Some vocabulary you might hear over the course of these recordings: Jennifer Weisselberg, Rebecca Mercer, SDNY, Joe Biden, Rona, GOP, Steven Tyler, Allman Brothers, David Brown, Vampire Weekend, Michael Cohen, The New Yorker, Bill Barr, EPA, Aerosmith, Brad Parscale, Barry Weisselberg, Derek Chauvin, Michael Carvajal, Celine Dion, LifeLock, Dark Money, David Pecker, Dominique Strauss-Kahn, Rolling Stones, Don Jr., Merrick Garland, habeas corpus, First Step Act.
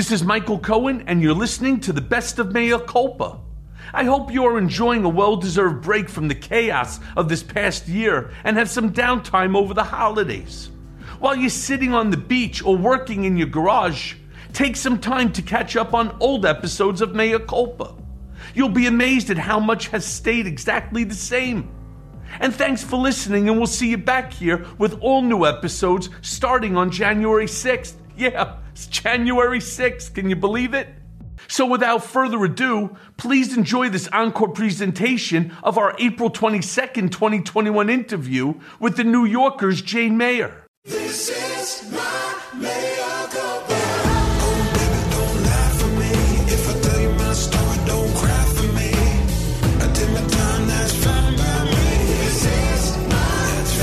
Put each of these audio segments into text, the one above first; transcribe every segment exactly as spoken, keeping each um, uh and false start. This is Michael Cohen, and you're listening to the best of Mea Culpa. I hope you're enjoying a well-deserved break from the chaos of this past year and have some downtime over the holidays. While you're sitting on the beach or working in your garage, take some time to catch up on old episodes of Mea Culpa. You'll be amazed at how much has stayed exactly the same. And thanks for listening, and we'll see you back here with all new episodes starting on January sixth. Yeah, it's January sixth. Can you believe it? So without further ado, please enjoy this encore presentation of our April twenty-second, twenty twenty-one interview with The New Yorker's Jane Mayer. This is my Mea Culpa. Oh, baby, don't lie for me. If I tell you my story, don't cry for me. I did my time, that's fine by me. This is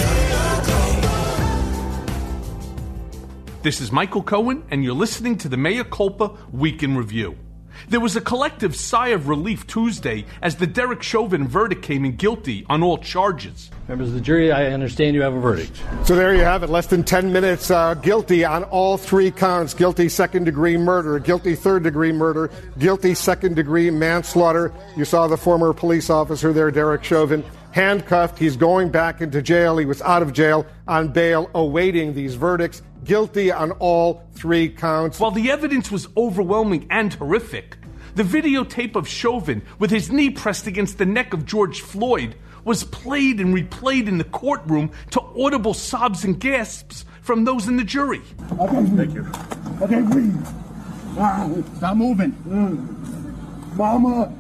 my Mea Culpa. This is Michael Cohen, and you're listening to the Mea Culpa Week in Review. There was a collective sigh of relief Tuesday as the Derek Chauvin verdict came in guilty on all charges. Members of the jury, I understand you have a verdict. So there you have it. Less than ten minutes uh, guilty on all three counts. Guilty second-degree murder, guilty third-degree murder, guilty second-degree manslaughter. You saw the former police officer there, Derek Chauvin, handcuffed. He's going back into jail. He was out of jail on bail awaiting these verdicts. Guilty on all three counts. While the evidence was overwhelming and horrific, the videotape of Chauvin with his knee pressed against the neck of George Floyd was played and replayed in the courtroom to audible sobs and gasps from those in the jury. Okay, thank you. Okay, please. Wow. Stop moving. Mm. Mama.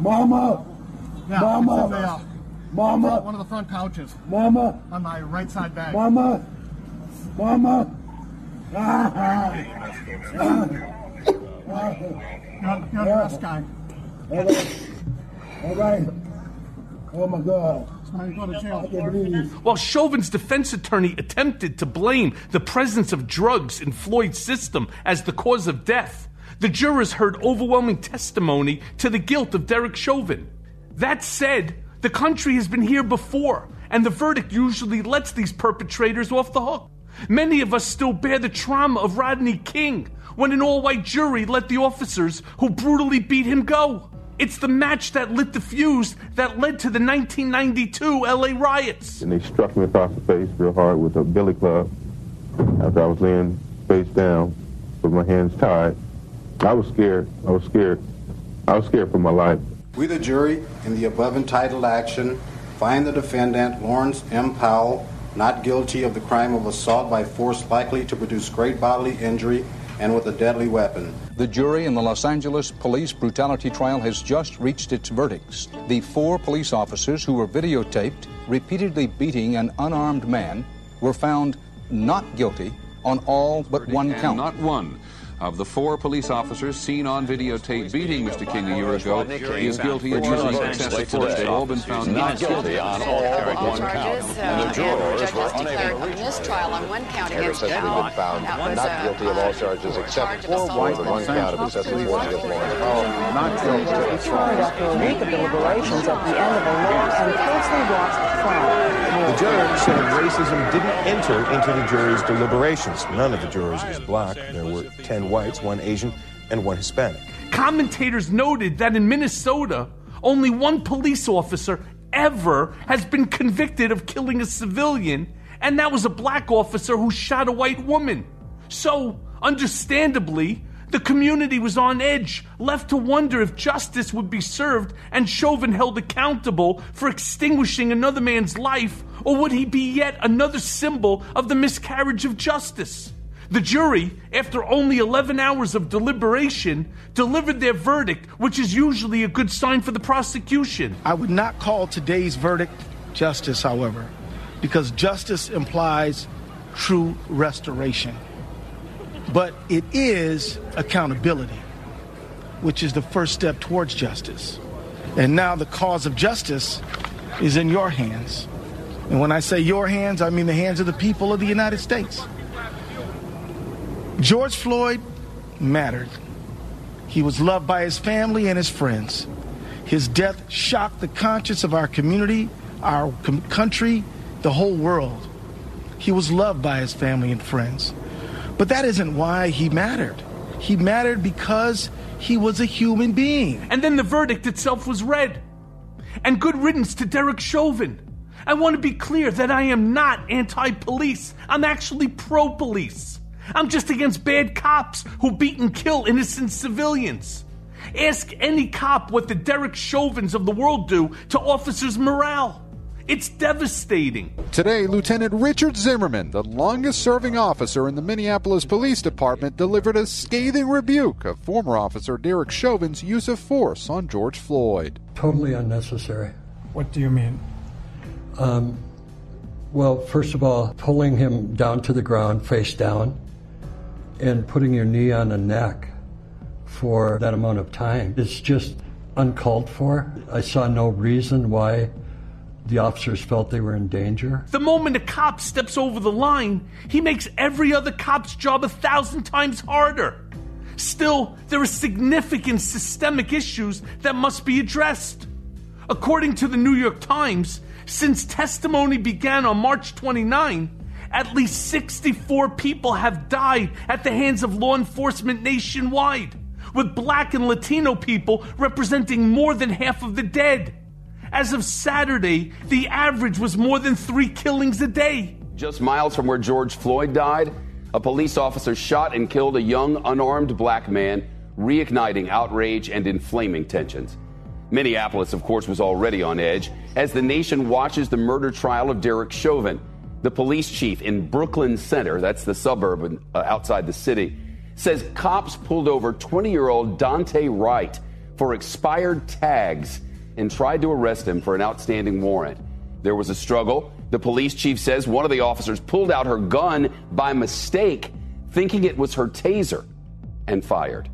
Mama. Yeah, Mama. Mama. One of the front pouches. Mama. On my right side bag. Mama. Mama. Ah, ah, ah, ah. You're, you're yeah. This guy. All right. All right. Oh my God. Go to jail. While Chauvin's defense attorney attempted to blame the presence of drugs in Floyd's system as the cause of death, the jurors heard overwhelming testimony to the guilt of Derek Chauvin. That said, the country has been here before, and the verdict usually lets these perpetrators off the hook. Many of us still bear the trauma of Rodney King when an all-white jury let the officers who brutally beat him go. It's the match that lit the fuse that led to the nineteen ninety-two L A riots. And they struck me across the face real hard with a billy club after I was laying face down with my hands tied. I was scared. I was scared. I was scared for my life. We, the jury, in the above entitled action, find the defendant, Lawrence M. Powell, not guilty of the crime of assault by force likely to produce great bodily injury and with a deadly weapon. The jury in the Los Angeles police brutality trial has just reached its verdicts. The four police officers who were videotaped repeatedly beating an unarmed man were found not guilty on all but one count. Not one of the four police officers seen on videotape beating Mister King a year ago is guilty of using excessive force. They've all been found not guilty on all one count. And the jurors were unable to reach this trial on one count against Powell. Been found not guilty of all charges except for one count of excessive force against Lawrence Powell. Not guilty of trial after a week of deliberations at the end of a long and closely watched trial. The judge said racism didn't enter into the jury's deliberations. None of the jurors was black. There were ten whites, one Asian, and one Hispanic. Commentators noted that in Minnesota, only one police officer ever has been convicted of killing a civilian, and that was a black officer who shot a white woman. So, understandably, the community was on edge, left to wonder if justice would be served and Chauvin held accountable for extinguishing another man's life, or would he be yet another symbol of the miscarriage of justice? The jury, after only eleven hours of deliberation, delivered their verdict, which is usually a good sign for the prosecution. I would not call today's verdict justice, however, because justice implies true restoration. But it is accountability, which is the first step towards justice. And now the cause of justice is in your hands. And when I say your hands, I mean the hands of the people of the United States. George Floyd mattered. He was loved by his family and his friends. His death shocked the conscience of our community, our com- country, the whole world. He was loved by his family and friends. But that isn't why he mattered. He mattered because he was a human being. And then the verdict itself was read. And good riddance to Derek Chauvin. I want to be clear that I am not anti-police. I'm actually pro-police. I'm just against bad cops who beat and kill innocent civilians. Ask any cop what the Derek Chauvins of the world do to officers' morale. It's devastating. Today, Lieutenant Richard Zimmerman, the longest-serving officer in the Minneapolis Police Department, delivered a scathing rebuke of former officer Derek Chauvin's use of force on George Floyd. Totally unnecessary. What do you mean? Um, well, first of all, pulling him down to the ground, face down, and putting your knee on the neck for that amount of time. It's just uncalled for. I saw no reason why the officers felt they were in danger. The moment a cop steps over the line, he makes every other cop's job a thousand times harder. Still, there are significant systemic issues that must be addressed. According to the New York Times, since testimony began on March twenty-ninth, at least sixty-four people have died at the hands of law enforcement nationwide, with black and Latino people representing more than half of the dead. As of Saturday, the average was more than three killings a day. Just miles from where George Floyd died, a police officer shot and killed a young, unarmed black man, reigniting outrage and inflaming tensions. Minneapolis, of course, was already on edge as the nation watches the murder trial of Derek Chauvin, the police chief in Brooklyn Center, that's the suburb uh, outside the city, says cops pulled over twenty-year-old Dante Wright for expired tags and tried to arrest him for an outstanding warrant. There was a struggle. The police chief says one of the officers pulled out her gun by mistake, thinking it was her taser, and fired.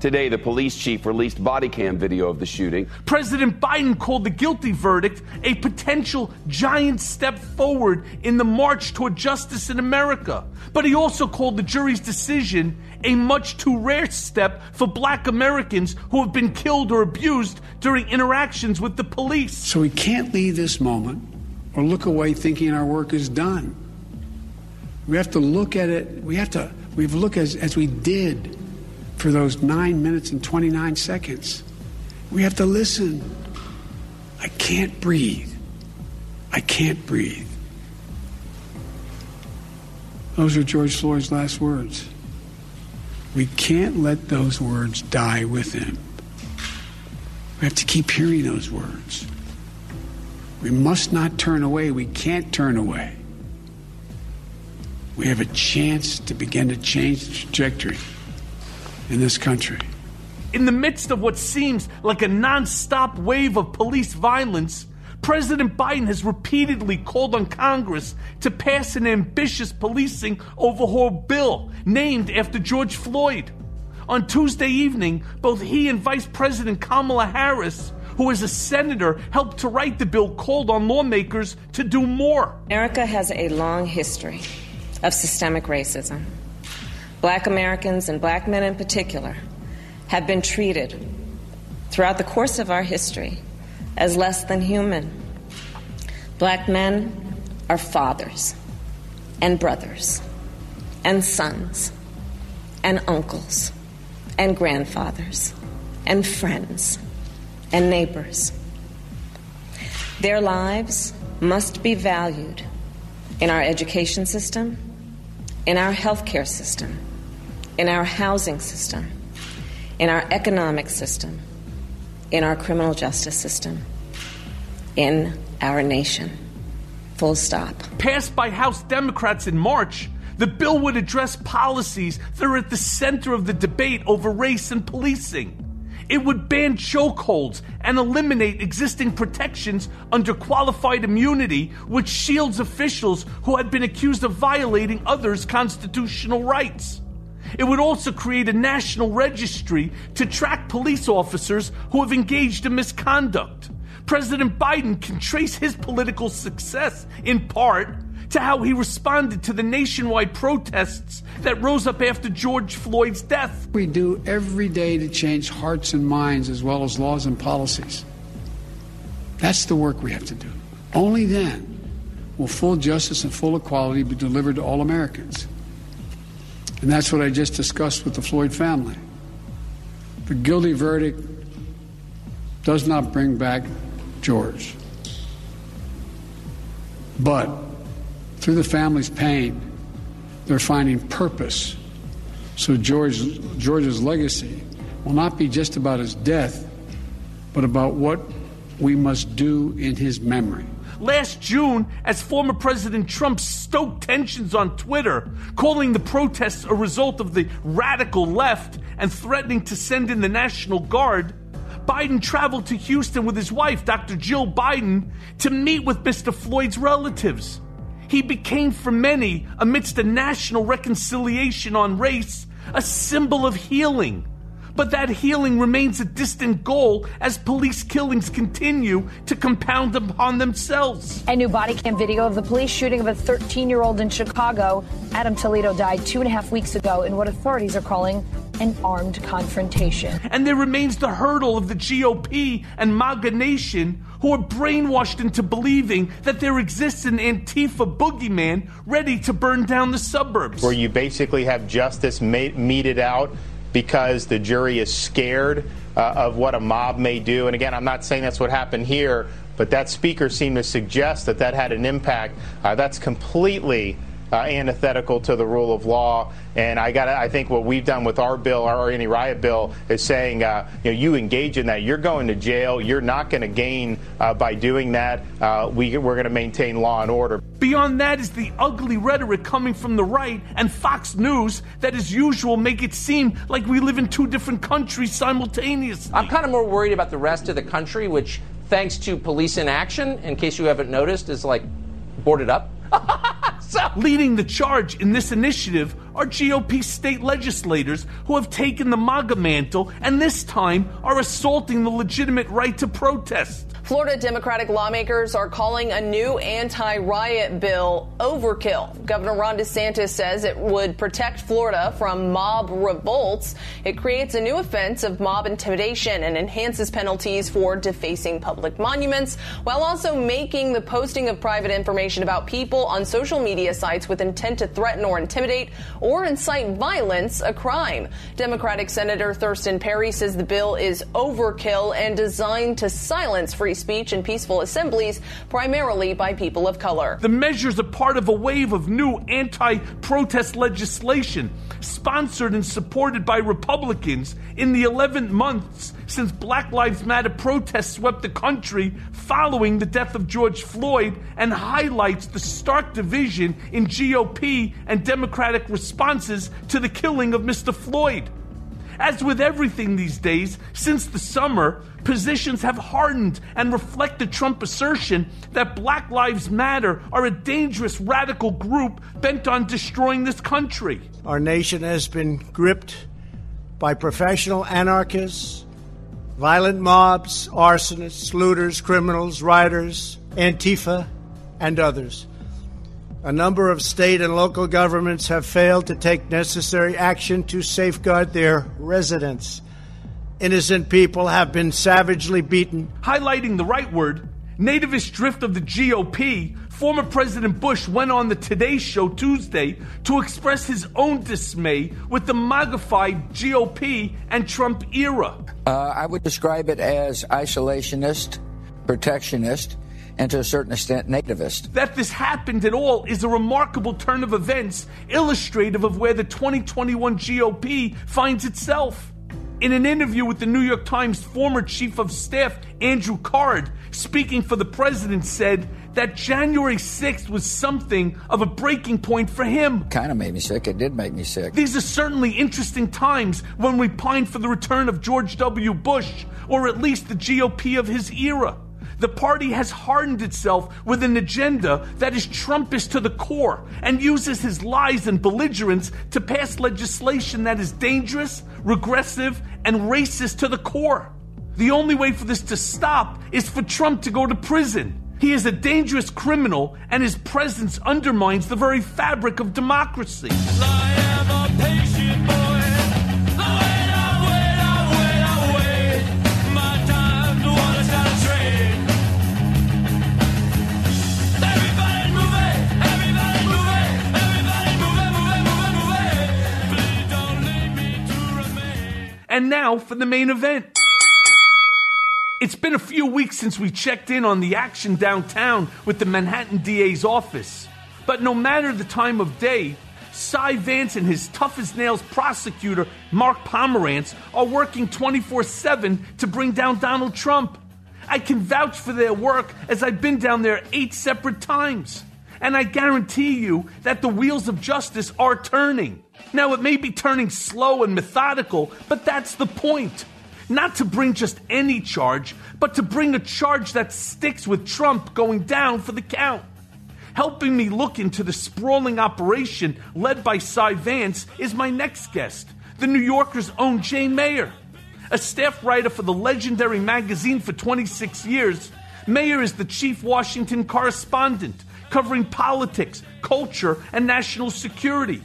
Today, the police chief released body cam video of the shooting. President Biden called the guilty verdict a potential giant step forward in the march toward justice in America. But he also called the jury's decision a much too rare step for black Americans who have been killed or abused during interactions with the police. So we can't leave this moment or look away thinking our work is done. We have to look at it. We have to, we've looked as, as we did for those nine minutes and twenty-nine seconds. We have to listen. I can't breathe. I can't breathe. Those are George Floyd's last words. We can't let those words die with him. We have to keep hearing those words. We must not turn away. We can't turn away. We have a chance to begin to change the trajectory in this country. In the midst of what seems like a nonstop wave of police violence, President Biden has repeatedly called on Congress to pass an ambitious policing overhaul bill named after George Floyd. On Tuesday evening, both he and Vice President Kamala Harris, who as a senator helped to write the bill, called on lawmakers to do more. America has a long history of systemic racism. Black Americans, and black men in particular, have been treated throughout the course of our history as less than human. Black men are fathers and brothers and sons and uncles and grandfathers and friends and neighbors. Their lives must be valued in our education system, in our healthcare system, in our housing system, in our economic system, in our criminal justice system, in our nation. Full stop. Passed by House Democrats in March, the bill would address policies that are at the center of the debate over race and policing. It would ban chokeholds and eliminate existing protections under qualified immunity, which shields officials who had been accused of violating others' constitutional rights. It would also create a national registry to track police officers who have engaged in misconduct. President Biden can trace his political success, in part, to how he responded to the nationwide protests that rose up after George Floyd's death. We do every day to change hearts and minds as well as laws and policies. That's the work we have to do. Only then will full justice and full equality be delivered to all Americans. And that's what I just discussed with the Floyd family. The guilty verdict does not bring back George. But through the family's pain, they're finding purpose. So George, George's legacy will not be just about his death, but about what we must do in his memory. Last June, as former President Trump stoked tensions on Twitter, calling the protests a result of the radical left and threatening to send in the National Guard, Biden traveled to Houston with his wife, Doctor Jill Biden, to meet with Mister Floyd's relatives. He became, for many, amidst a national reconciliation on race, a symbol of healing. But that healing remains a distant goal as police killings continue to compound upon themselves. A new body cam video of the police shooting of a thirteen-year-old in Chicago. Adam Toledo died two and a half weeks ago in what authorities are calling an armed confrontation. And there remains the hurdle of the G O P and MAGA Nation, who are brainwashed into believing that there exists an Antifa boogeyman ready to burn down the suburbs. Where you basically have justice ma- meted out because the jury is scared uh, of what a mob may do. And again, I'm not saying that's what happened here, but that speaker seemed to suggest that that had an impact. Uh, that's completely uh, antithetical to the rule of law. And I got I think what we've done with our bill, our any riot bill, is saying, uh, you know, you engage in that, you're going to jail. You're not going to gain uh, by doing that. Uh, we, we're going to maintain law and order. Beyond that is the ugly rhetoric coming from the right and Fox News that, as usual, make it seem like we live in two different countries simultaneously. I'm kind of more worried about the rest of the country, which, thanks to police inaction, in case you haven't noticed, is like boarded up. So, leading the charge in this initiative are G O P state legislators who have taken the MAGA mantle and this time are assaulting the legitimate right to protest. Florida Democratic lawmakers are calling a new anti-riot bill overkill. Governor Ron DeSantis says it would protect Florida from mob revolts. It creates a new offense of mob intimidation and enhances penalties for defacing public monuments, while also making the posting of private information about people on social media sites with intent to threaten or intimidate or incite violence a crime. Democratic Senator Thurston Perry says the bill is overkill and designed to silence free speech and peaceful assemblies, primarily by people of color. The measures are part of a wave of new anti-protest legislation sponsored and supported by Republicans in the eleven months since Black Lives Matter protests swept the country following the death of George Floyd, and highlights the stark division in G O P and Democratic responses to the killing of Mister Floyd. As with everything these days, since the summer, positions have hardened and reflect the Trump assertion that Black Lives Matter are a dangerous radical group bent on destroying this country. Our nation has been gripped by professional anarchists, violent mobs, arsonists, looters, criminals, rioters, Antifa, and others. A number of state and local governments have failed to take necessary action to safeguard their residents. Innocent people have been savagely beaten. Highlighting the right word, nativist drift of the G O P, former President Bush went on the Today Show Tuesday to express his own dismay with the modified G O P and Trump era. Uh, I would describe it as isolationist, protectionist, and to a certain extent, nativist. That this happened at all is a remarkable turn of events, illustrative of where the twenty twenty-one G O P finds itself. In an interview with the New York Times, former Chief of Staff Andrew Card, speaking for the president, said that January sixth was something of a breaking point for him. Kind of made me sick. It did make me sick. These are certainly interesting times when we pine for the return of George W. Bush, or at least the G O P of his era. The party has hardened itself with an agenda that is Trumpist to the core and uses his lies and belligerence to pass legislation that is dangerous, regressive, and racist to the core. The only way for this to stop is for Trump to go to prison. He is a dangerous criminal, and his presence undermines the very fabric of democracy. I am a patient boy. And now for the main event. It's been a few weeks since we checked in on the action downtown with the Manhattan D A's office. But no matter the time of day, Cy Vance and his tough-as-nails prosecutor, Mark Pomerantz, are working twenty-four seven to bring down Donald Trump. I can vouch for their work as I've been down there eight separate times. And I guarantee you that the wheels of justice are turning. Now, it may be turning slow and methodical, but that's the point. Not to bring just any charge, but to bring a charge that sticks with Trump going down for the count. Helping me look into the sprawling operation led by Cy Vance is my next guest, The New Yorker's own Jane Mayer. A staff writer for the legendary magazine for twenty-six years, Mayer is the chief Washington correspondent, covering politics, culture, and national security.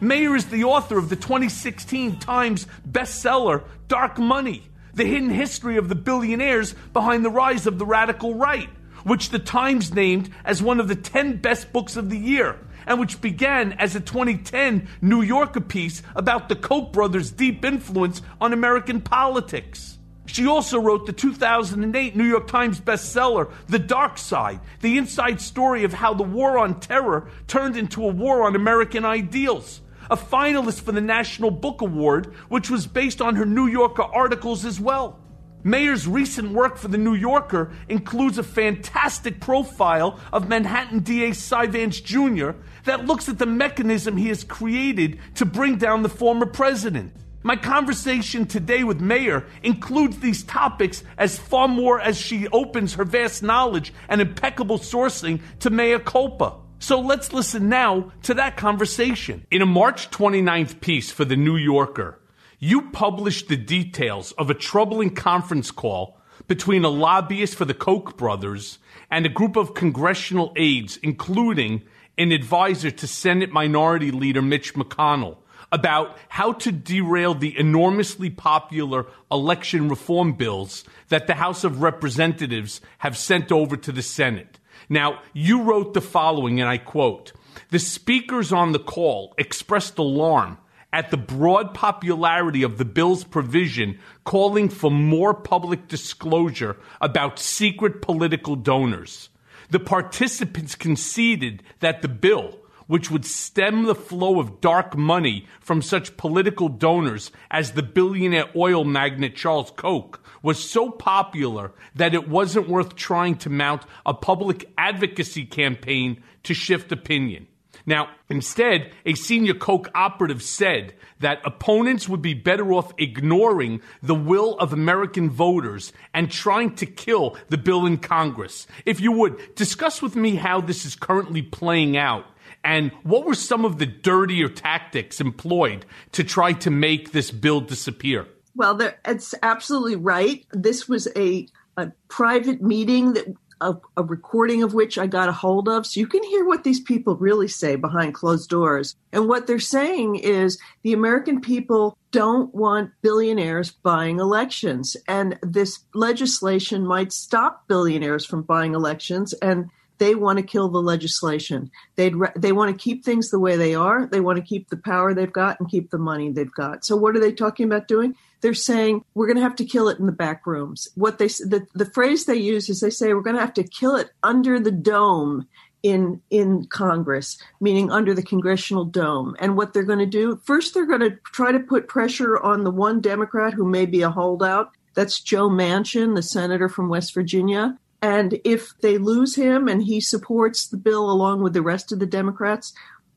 Mayer is the author of the twenty sixteen Times bestseller, Dark Money, The Hidden History of the Billionaires Behind the Rise of the Radical Right, which the Times named as one of the ten best books of the year, and which began as a twenty ten New Yorker piece about the Koch brothers' deep influence on American politics. She also wrote the two thousand eight New York Times bestseller, The Dark Side, the inside story of how the war on terror turned into a war on American ideals, a finalist for the National Book Award, which was based on her New Yorker articles as well. Mayer's recent work for The New Yorker includes a fantastic profile of Manhattan D A Cy Vance Junior that looks at the mechanism he has created to bring down the former president. My conversation today with Mayer includes these topics as far more as she opens her vast knowledge and impeccable sourcing to Mea Culpa. So let's listen now to that conversation. In a March twenty-ninth piece for The New Yorker, you published the details of a troubling conference call between a lobbyist for the Koch brothers and a group of congressional aides, including an advisor to Senate Minority Leader Mitch McConnell, about how to derail the enormously popular election reform bills that the House of Representatives have sent over to the Senate. Now, you wrote the following, and I quote, "The speakers on the call expressed alarm at the broad popularity of the bill's provision calling for more public disclosure about secret political donors. The participants conceded that the bill, which would stem the flow of dark money from such political donors as the billionaire oil magnate Charles Koch, was so popular that it wasn't worth trying to mount a public advocacy campaign to shift opinion. Now, instead, a senior Koch operative said that opponents would be better off ignoring the will of American voters and trying to kill the bill in Congress. If you would, discuss with me how this is currently playing out and what were some of the dirtier tactics employed to try to make this bill disappear." Well, there, it's absolutely right. This was a, a private meeting that A, a recording of which I got a hold of. So you can hear what these people really say behind closed doors. And what they're saying is the American people don't want billionaires buying elections. And this legislation might stop billionaires from buying elections. And they want to kill the legislation. They'd re- they want to keep things the way they are. They want to keep the power they've got and keep the money they've got. So what are they talking about doing? They're saying, we're going to have to kill it in the back rooms. What they the, the phrase they use is they say, we're going to have to kill it under the dome in in Congress, meaning under the congressional dome. And what they're going to do, first, they're going to try to put pressure on the one Democrat who may be a holdout. That's Joe Manchin, the senator from West Virginia. And if they lose him and he supports the bill along with the rest of the Democrats,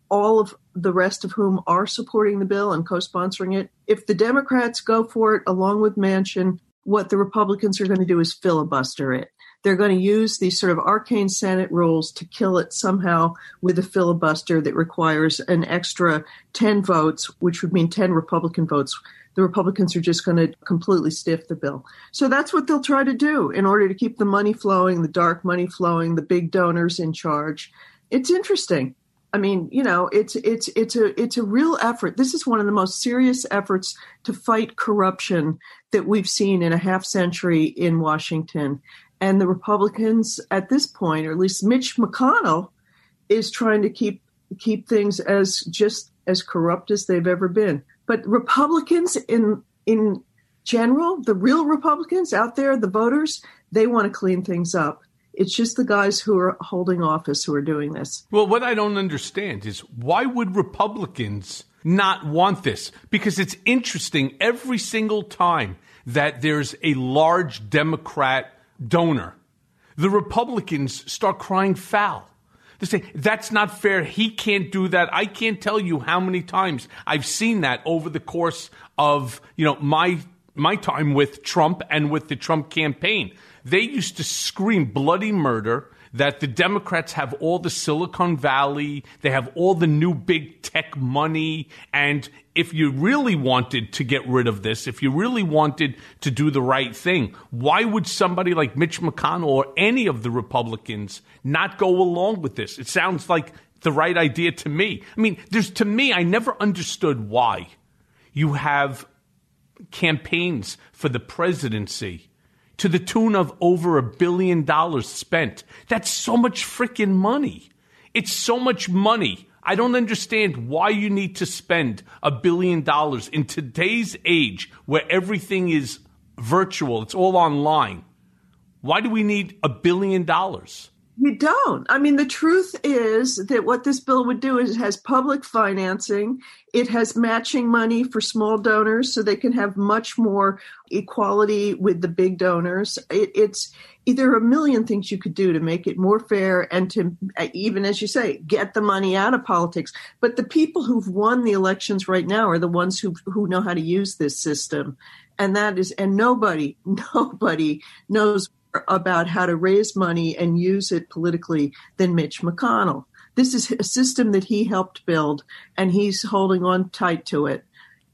all of the rest of whom are supporting the bill and co-sponsoring it, if the Democrats go for it along with Manchin, what the Republicans are going to do is filibuster it. They're going to use these sort of arcane Senate rules to kill it somehow with a filibuster that requires an extra ten votes, which would mean ten Republican votes. The Republicans are just going to completely stiff the bill. So that's what they'll try to do in order to keep the money flowing, the dark money flowing, the big donors in charge. It's interesting. I mean, you know, it's it's it's a it's a real effort. This is one of the most serious efforts to fight corruption that we've seen in a half century in Washington. And the Republicans at this point, or at least Mitch McConnell, is trying to keep keep things as just as corrupt as they've ever been. But Republicans in in general, the real Republicans out there, the voters, they want to clean things up. It's just the guys who are holding office who are doing this. Well, what I don't understand is why would Republicans not want this? Because it's interesting every single time that there's a large Democrat donor, the Republicans start crying foul. They say, that's not fair. He can't do that. I can't tell you how many times I've seen that over the course of, you know, my my time with Trump and with the Trump campaign. They used to scream bloody murder, that the Democrats have all the Silicon Valley, they have all the new big tech money, and if you really wanted to get rid of this, if you really wanted to do the right thing, why would somebody like Mitch McConnell or any of the Republicans not go along with this? It sounds like the right idea to me. I mean, there's to me, I never understood why you have campaigns for the presidency to the tune of over a billion dollars spent. That's so much freaking money. It's so much money. I don't understand why you need to spend a billion dollars in today's age where everything is virtual. It's all online. Why do we need a billion dollars? You don't. I mean, the truth is that what this bill would do is it has public financing. It has matching money for small donors so they can have much more equality with the big donors. It, it's either a million things you could do to make it more fair and to, even as you say, get the money out of politics. But the people who've won the elections right now are the ones who who know how to use this system. And that is, and nobody, nobody knows about how to raise money and use it politically than Mitch McConnell. This is a system that he helped build, and he's holding on tight to it.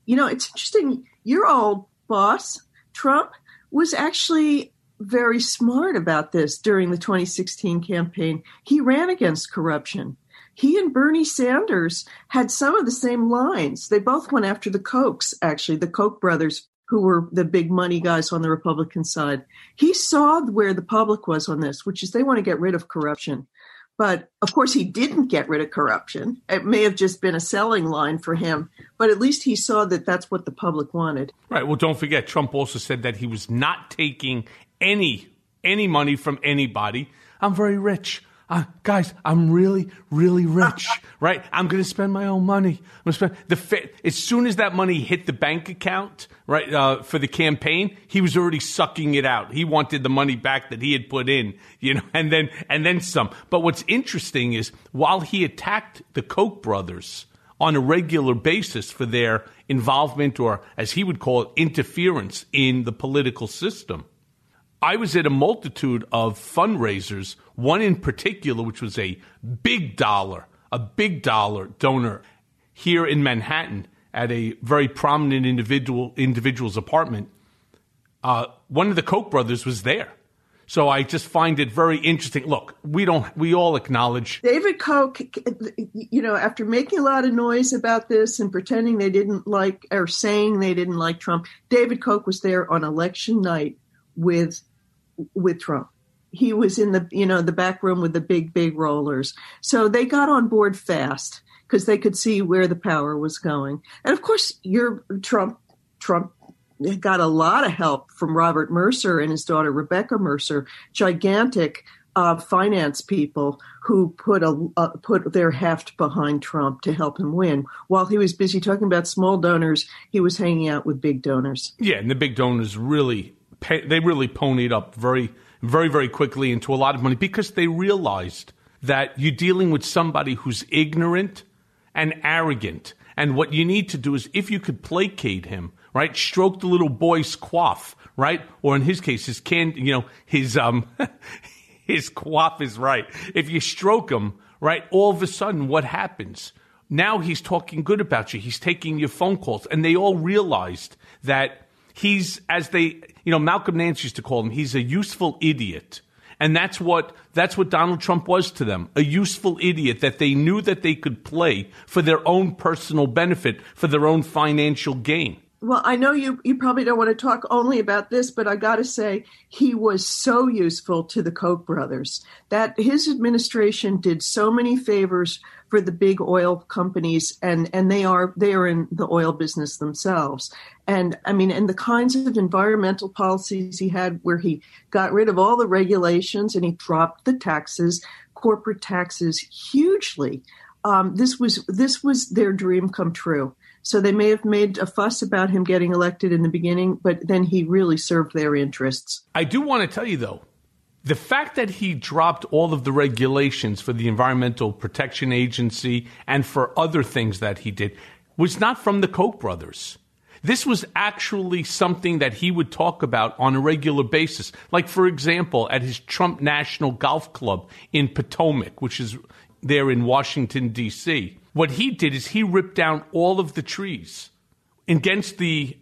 You know, it's interesting. Your old boss, Trump, was actually very smart about this during the twenty sixteen campaign. He ran against corruption. He and Bernie Sanders had some of the same lines. They both went after the Kochs, actually, the Koch brothers, who were the big money guys on the Republican side. He saw where the public was on this, which is they want to get rid of corruption. But, of course, he didn't get rid of corruption. It may have just been a selling line for him, but at least he saw that that's what the public wanted. Right. Well, don't forget, Trump also said that he was not taking any any money from anybody. I'm very rich. Uh, guys, I'm really, really rich, right? I'm going to spend my own money. I'm going to spend the fa- as soon as that money hit the bank account, right, uh, for the campaign, he was already sucking it out. He wanted the money back that he had put in, you know, and then and then some. But what's interesting is while he attacked the Koch brothers on a regular basis for their involvement or, as he would call it, interference in the political system, I was at a multitude of fundraisers, one in particular, which was a big dollar, a big dollar donor here in Manhattan at a very prominent individual individual's apartment. Uh, one of the Koch brothers was there. So I just find it very interesting. Look, we don't, we all acknowledge David Koch, you know, after making a lot of noise about this and pretending they didn't like or saying they didn't like Trump, David Koch was there on election night with with Trump. He was in the, you know, the back room with the big, big rollers. So they got on board fast because they could see where the power was going. And of course, your Trump, Trump got a lot of help from Robert Mercer and his daughter, Rebecca Mercer, gigantic uh, finance people who put a uh, put their heft behind Trump to help him win. While he was busy talking about small donors, he was hanging out with big donors. Yeah, and the big donors really... They really ponied up very, very, very quickly into a lot of money because they realized that you're dealing with somebody who's ignorant and arrogant. And what you need to do is if you could placate him, right, stroke the little boy's coif, right, or in his case, his can, you know, his um, his coif is right. If you stroke him, right, all of a sudden, what happens? Now he's talking good about you. He's taking your phone calls, and they all realized that. He's, as they, you know, Malcolm Nance used to call him, he's a useful idiot. And that's what that's what Donald Trump was to them, a useful idiot that they knew that they could play for their own personal benefit, for their own financial gain. Well, I know you, you probably don't want to talk only about this, but I got to say he was so useful to the Koch brothers that his administration did so many favors for the big oil companies. And, and they are they are in the oil business themselves. And I mean, and the kinds of environmental policies he had where he got rid of all the regulations and he dropped the taxes, corporate taxes hugely. Um, this was this was their dream come true. So they may have made a fuss about him getting elected in the beginning, but then he really served their interests. I do want to tell you, though, the fact that he dropped all of the regulations for the Environmental Protection Agency and for other things that he did was not from the Koch brothers. This was actually something that he would talk about on a regular basis. Like, for example, at his Trump National Golf Club in Potomac, which is there in Washington, D C, what he did is he ripped down all of the trees against the,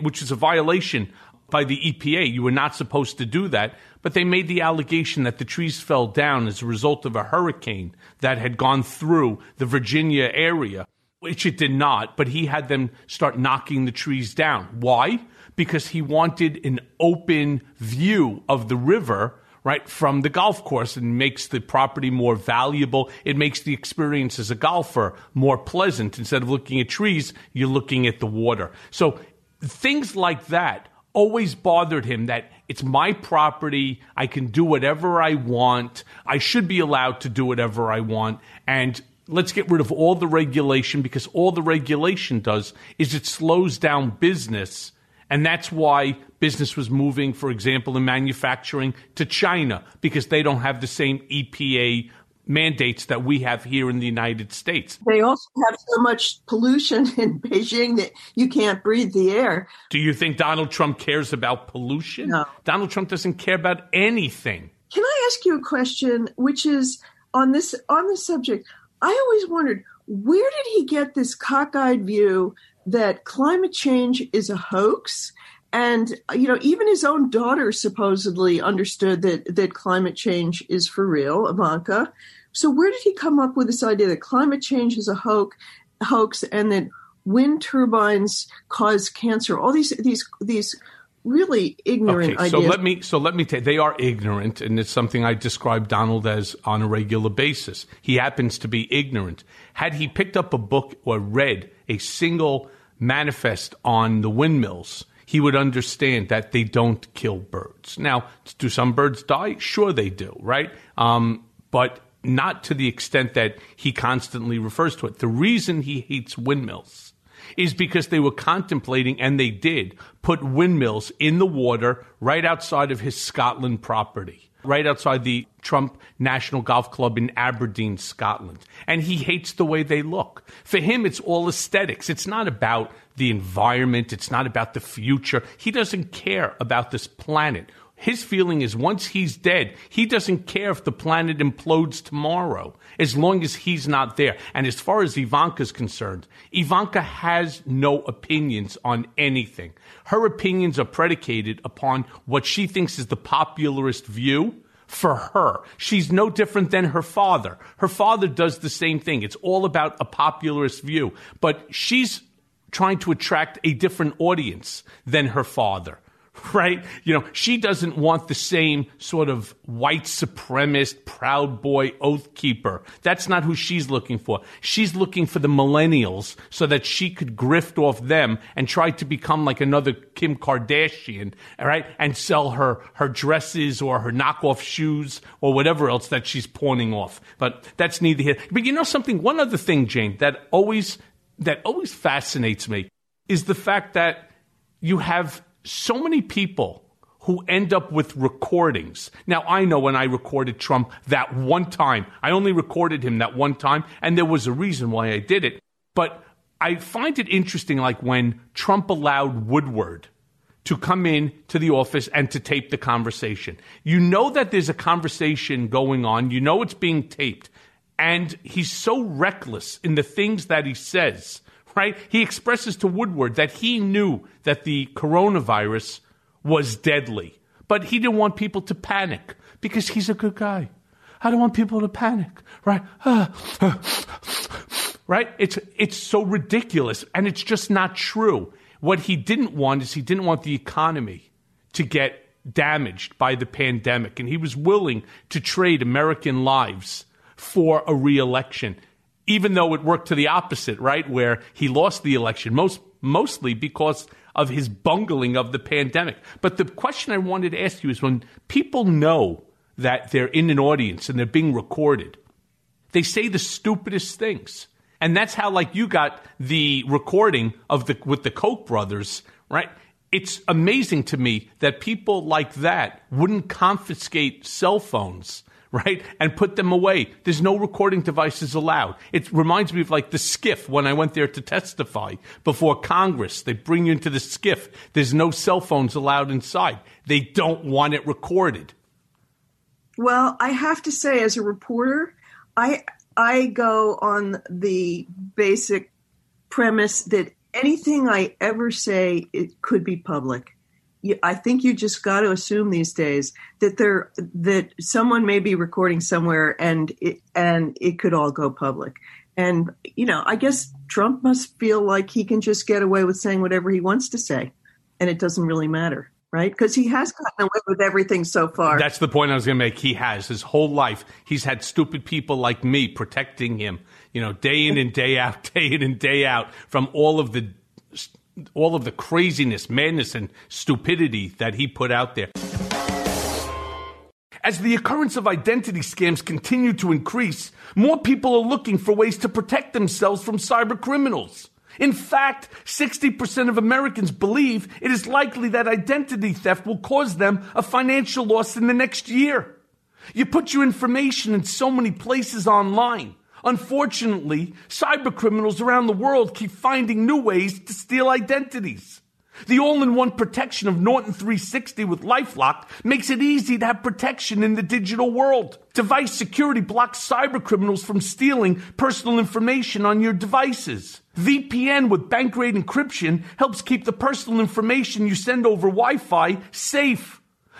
which is a violation by the E P A. You were not supposed to do that, but they made the allegation that the trees fell down as a result of a hurricane that had gone through the Virginia area, which it did not, but he had them start knocking the trees down. Why? Because he wanted an open view of the river right from the golf course, and makes the property more valuable. It makes the experience as a golfer more pleasant. Instead of looking at trees, you're looking at the water. So things like that always bothered him, that it's my property, I can do whatever I want, I should be allowed to do whatever I want, and let's get rid of all the regulation, because all the regulation does is it slows down business. And that's why business was moving, for example, in manufacturing to China, because they don't have the same E P A mandates that we have here in the United States. They also have so much pollution in Beijing that you can't breathe the air. Do you think Donald Trump cares about pollution? No. Donald Trump doesn't care about anything. Can I ask you a question, which is on this on this subject? I always wondered, where did he get this cockeyed view that climate change is a hoax? And, you know, even his own daughter supposedly understood that that climate change is for real, Ivanka. So where did he come up with this idea that climate change is a hoax, hoax and that wind turbines cause cancer? All these these these really ignorant okay, so ideas. Let me, so let me tell you, they are ignorant, and it's something I describe Donald as on a regular basis. He happens to be ignorant. Had he picked up a book or read a single manifest on the windmills, he would understand that they don't kill birds. Now, do some birds die? Sure they do, right? Um, but not to the extent that he constantly refers to it. The reason he hates windmills is because they were contemplating, and they did, put windmills in the water right outside of his Scotland property, right outside the Trump National Golf Club in Aberdeen, Scotland. And he hates the way they look. For him, it's all aesthetics. It's not about the environment. It's not about the future. He doesn't care about this planet. His feeling is once he's dead, he doesn't care if the planet implodes tomorrow, as long as he's not there. And as far as Ivanka's concerned, Ivanka has no opinions on anything. Her opinions are predicated upon what she thinks is the popularist view for her. She's no different than her father. Her father does the same thing. It's all about a popularist view. But she's trying to attract a different audience than her father. Right? You know, she doesn't want the same sort of white supremacist, proud boy, oath keeper. That's not who she's looking for. She's looking for the millennials so that she could grift off them and try to become like another Kim Kardashian, all right, and sell her, her dresses or her knockoff shoes or whatever else that she's pawning off. But that's neither here. But you know something? One other thing, Jane, that always, that always fascinates me is the fact that you have so many people who end up with recordings. Now, I know when I recorded Trump that one time, I only recorded him that one time, and there was a reason why I did it. But I find it interesting, like when Trump allowed Woodward to come in to the office and to tape the conversation. You know that there's a conversation going on. You know it's being taped. And he's so reckless in the things that he says. Right? He expresses to Woodward that he knew that the coronavirus was deadly, but he didn't want people to panic because he's a good guy. I don't want people to panic, right? Right? It's it's so ridiculous, and it's just not true. What he didn't want is he didn't want the economy to get damaged by the pandemic. And he was willing to trade American lives for a re-election, even though it worked to the opposite, right, where he lost the election, most mostly because of his bungling of the pandemic. But the question I wanted to ask you is, when people know that they're in an audience and they're being recorded, they say the stupidest things. And that's how, like, you got the recording of the with the Koch brothers, right? It's amazing to me that people like that wouldn't confiscate cell phones, right, and put them away. There's no recording devices allowed. It reminds me of, like, the SCIF when I went there to testify before Congress. They bring you into the SCIF. There's no cell phones allowed inside. They don't want it recorded. Well, I have to say, as a reporter, I I go on the basic premise that anything I ever say, it could be public. You, I think you just got to assume these days that there that someone may be recording somewhere, and it, and it could all go public. And, you know, I guess Trump must feel like he can just get away with saying whatever he wants to say, and it doesn't really matter, right? Because he has gotten away with everything so far. That's the point I was going to make. He has. His whole life, he's had stupid people like me protecting him, you know, day in and day out, day in and day out, from all of the all of the craziness, madness, and stupidity that he put out there. As the occurrence of identity scams continue to increase, more people are looking for ways to protect themselves from cyber criminals. In fact, sixty percent of Americans believe it is likely that identity theft will cause them a financial loss in the next year. You put your information in so many places online. Unfortunately, cybercriminals around the world keep finding new ways to steal identities. The all-in-one protection of Norton three sixty with LifeLock makes it easy to have protection in the digital world. Device security blocks cybercriminals from stealing personal information on your devices. V P N with bank-grade encryption helps keep the personal information you send over Wi-Fi safe.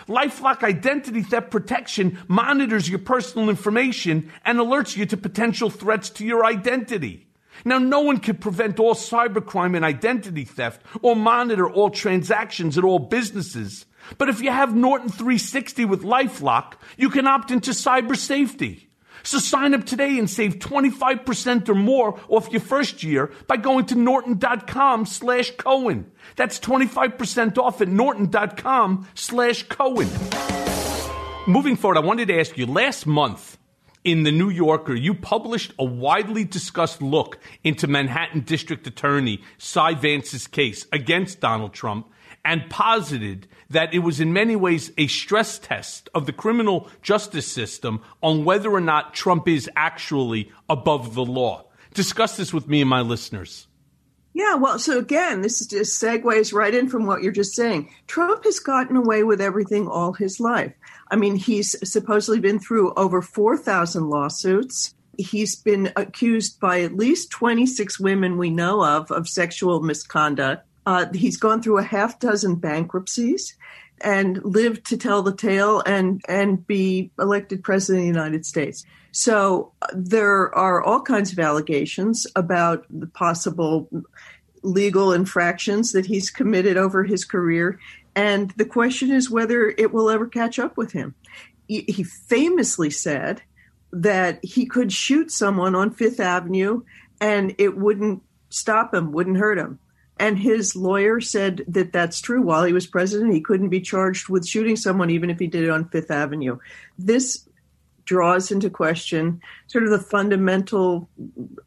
LifeLock Identity Theft Protection monitors your personal information and alerts you to potential threats to your identity. Now, no one can prevent all cybercrime and identity theft or monitor all transactions at all businesses. But if you have Norton three sixty with LifeLock, you can opt into cyber safety. So sign up today and save twenty-five percent or more off your first year by going to norton.com slash Cohen. That's twenty-five percent off at norton.com slash Cohen. Moving forward, I wanted to ask you, last month in The New Yorker, you published a widely discussed look into Manhattan District Attorney Cy Vance's case against Donald Trump, and posited that it was in many ways a stress test of the criminal justice system on whether or not Trump is actually above the law. Discuss this with me and my listeners. Yeah, well, so again, this is just segues right in from what you're just saying. Trump has gotten away with everything all his life. I mean, he's supposedly been through over four thousand lawsuits. He's been accused by at least twenty-six women we know of of sexual misconduct. Uh, he's gone through a half dozen bankruptcies and lived to tell the tale and, and be elected president of the United States. So there are all kinds of allegations about the possible legal infractions that he's committed over his career. And the question is whether it will ever catch up with him. He famously said that he could shoot someone on Fifth Avenue and it wouldn't stop him, wouldn't hurt him. And his lawyer said that that's true. While he was president, he couldn't be charged with shooting someone, even if he did it on Fifth Avenue. This draws into question sort of the fundamental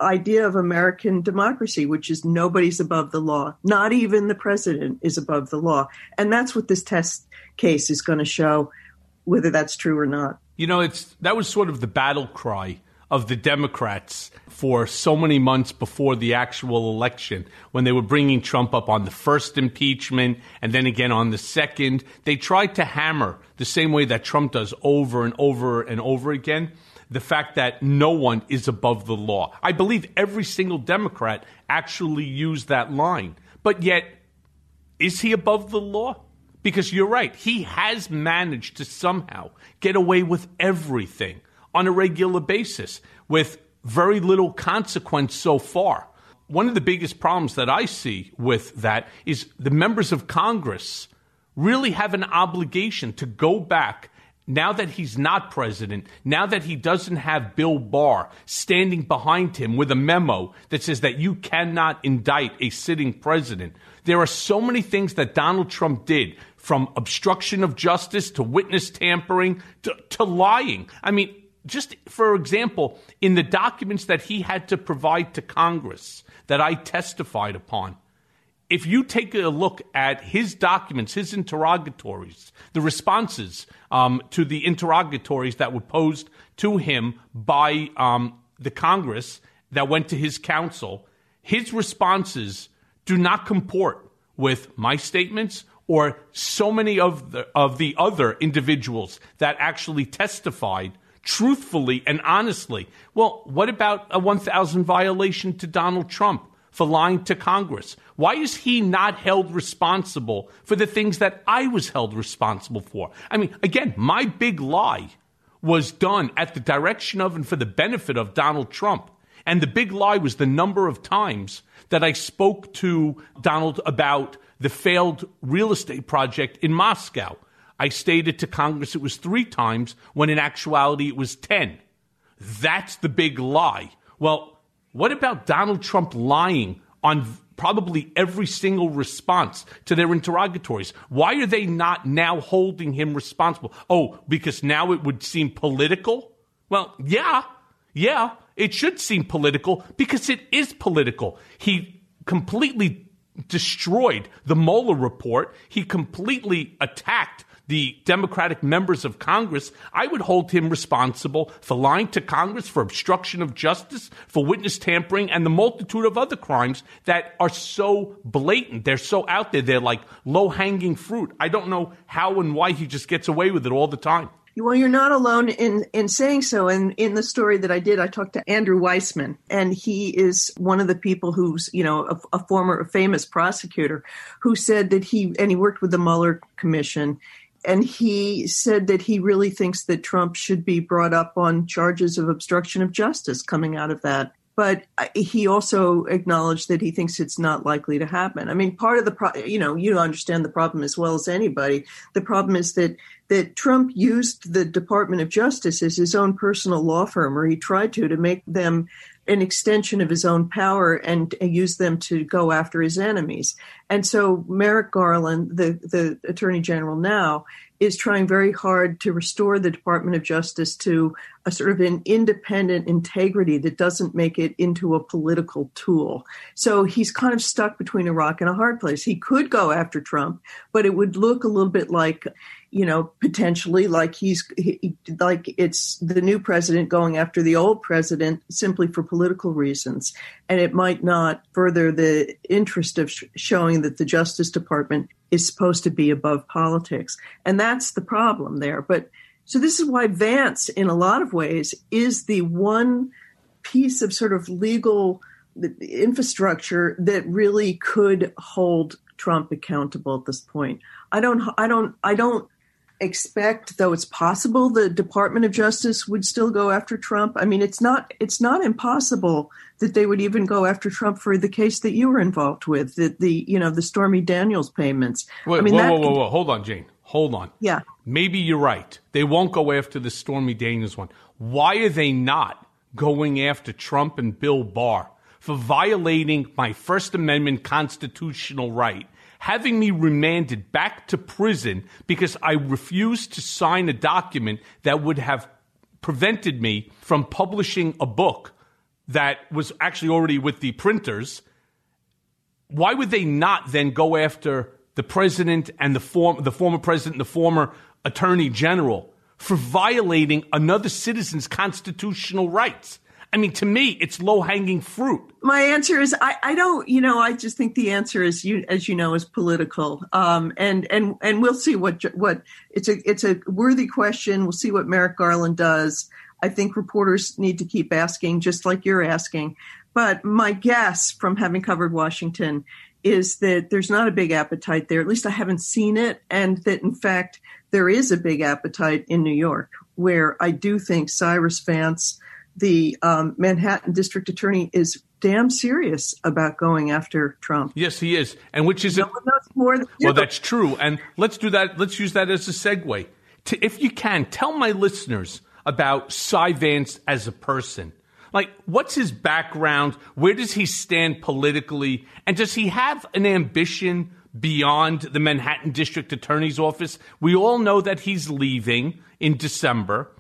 idea of American democracy, which is nobody's above the law. Not even the president is above the law. And that's what this test case is going to show, whether that's true or not. You know, it's that was sort of the battle cry of the Democrats for so many months before the actual election, when they were bringing Trump up on the first impeachment and then again on the second. They tried to hammer, the same way that Trump does over and over and over again, the fact that no one is above the law. I believe every single Democrat actually used that line. But yet, is he above the law? Because you're right, he has managed to somehow get away with everything on a regular basis with very little consequence so far. one of the biggest problems that I see with that is the members of Congress really have an obligation to go back now that he's not president, now that he doesn't have Bill Barr standing behind him with a memo that says that you cannot indict a sitting president. There are so many things that Donald Trump did, from obstruction of justice to witness tampering to, to lying. I mean, just for example, in the documents that he had to provide to Congress that I testified upon, if you take a look at his documents, his interrogatories, the responses um, to the interrogatories that were posed to him by um, the Congress that went to his counsel, his responses do not comport with my statements or so many of the, of the other individuals that actually testified truthfully and honestly. Well, what about a one thousand violation to Donald Trump for lying to Congress? Why is he not held responsible for the things that I was held responsible for? I mean, again, my big lie was done at the direction of and for the benefit of Donald Trump. And the big lie was the number of times that I spoke to Donald about the failed real estate project in Moscow. I stated to Congress it was three times when in actuality it was ten. That's the big lie. Well, what about Donald Trump lying on probably every single response to their interrogatories? Why are they not now holding him responsible? Oh, because now it would seem political? Well, yeah, yeah, it should seem political because it is political. He completely destroyed the Mueller report. He completely attacked the Democratic members of Congress. I would hold him responsible for lying to Congress, for obstruction of justice, for witness tampering, and the multitude of other crimes that are so blatant. They're so out there. They're like low-hanging fruit. I don't know how and why he just gets away with it all the time. Well, you're not alone in, in saying so. And in, in the story that I did, I talked to Andrew Weissman, and he is one of the people who's, you know, a, a former a famous prosecutor who said that he, and he worked with the Mueller Commission, and he said that he really thinks that Trump should be brought up on charges of obstruction of justice coming out of that. But he also acknowledged that he thinks it's not likely to happen. I mean, part of the pro- you know, you understand the problem as well as anybody. The problem is that that Trump used the Department of Justice as his own personal law firm, or he tried to, to make them an extension of his own power and, and use them to go after his enemies. And so Merrick Garland, the, the Attorney General now, is trying very hard to restore the Department of Justice to a sort of an independent integrity that doesn't make it into a political tool. So he's kind of stuck between a rock and a hard place. He could go after Trump, but it would look a little bit like, you know, potentially like he's he, like it's the new president going after the old president simply for political reasons. And it might not further the interest of sh- showing that the Justice Department is supposed to be above politics. And that's the problem there. But so this is why Vance, in a lot of ways, is the one piece of sort of legal infrastructure that really could hold Trump accountable at this point. I don't, I don't, I don't expect, though it's possible, the Department of Justice would still go after Trump. I mean, it's not, it's not impossible that they would even go after Trump for the case that you were involved with, the, the you know, the Stormy Daniels payments. Wait, I mean, whoa, that, whoa, whoa, whoa, hold on, Jane. Hold on. Yeah. Maybe you're right. They won't go after the Stormy Daniels one. Why are they not going after Trump and Bill Barr for violating my First Amendment constitutional right, having me remanded back to prison because I refused to sign a document that would have prevented me from publishing a book that was actually already with the printers? Why would they not then go after the president and the, form, the former president and the former attorney general for violating another citizen's constitutional rights? I mean, to me, it's low-hanging fruit. My answer is I, I don't, you know, I just think the answer is, you, as you know, is political. Um, and and and we'll see what what it's a it's a worthy question. We'll see what Merrick Garland does. I think reporters need to keep asking, just like you're asking. But my guess from having covered Washington is that there's not a big appetite there. At least I haven't seen it. And that, in fact, there is a big appetite in New York, where I do think Cy Vance, the um, Manhattan district attorney is damn serious about going after Trump. Yes, he is. And which is no one knows more than you. Well, that's true. And let's do that. Let's use that as a segue. To, if you can, tell my listeners about Cy Vance as a person. Like, what's his background? Where does he stand politically? And does he have an ambition beyond the Manhattan District Attorney's Office? We all know that he's leaving in December.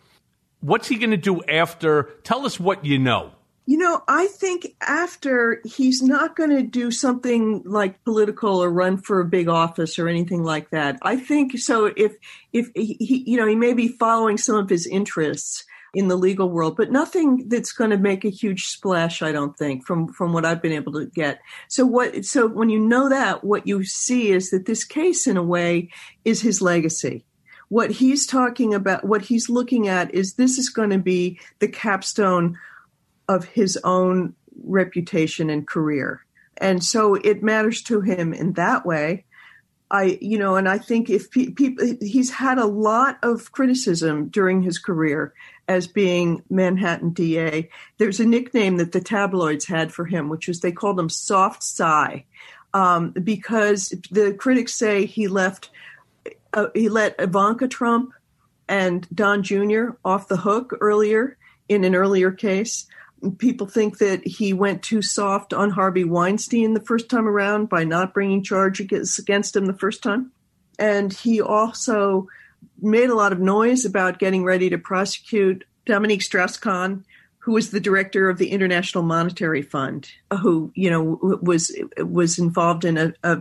What's he going to do after? Tell us what you know. You know, I think after, he's not going to do something like political or run for a big office or anything like that. I think so. If if he, you know, he may be following some of his interests in the legal world, but nothing that's going to make a huge splash, I don't think, from, from what I've been able to get. So what, so when you know that, what you see is that this case, in a way, is his legacy. What he's talking about, what he's looking at, is this is going to be the capstone of his own reputation and career. And so it matters to him in that way. I, you know, and I think if pe- people, he's had a lot of criticism during his career as being Manhattan D A. There's a nickname that the tabloids had for him, which was, they called him Soft Cy, um, because the critics say he left, uh, he let Ivanka Trump and Don Junior off the hook earlier in an earlier case. People think that he went too soft on Harvey Weinstein the first time around by not bringing charges against him the first time. And he also made a lot of noise about getting ready to prosecute Dominique Strauss-Kahn, who was the director of the International Monetary Fund, who, you know, was was involved in a, a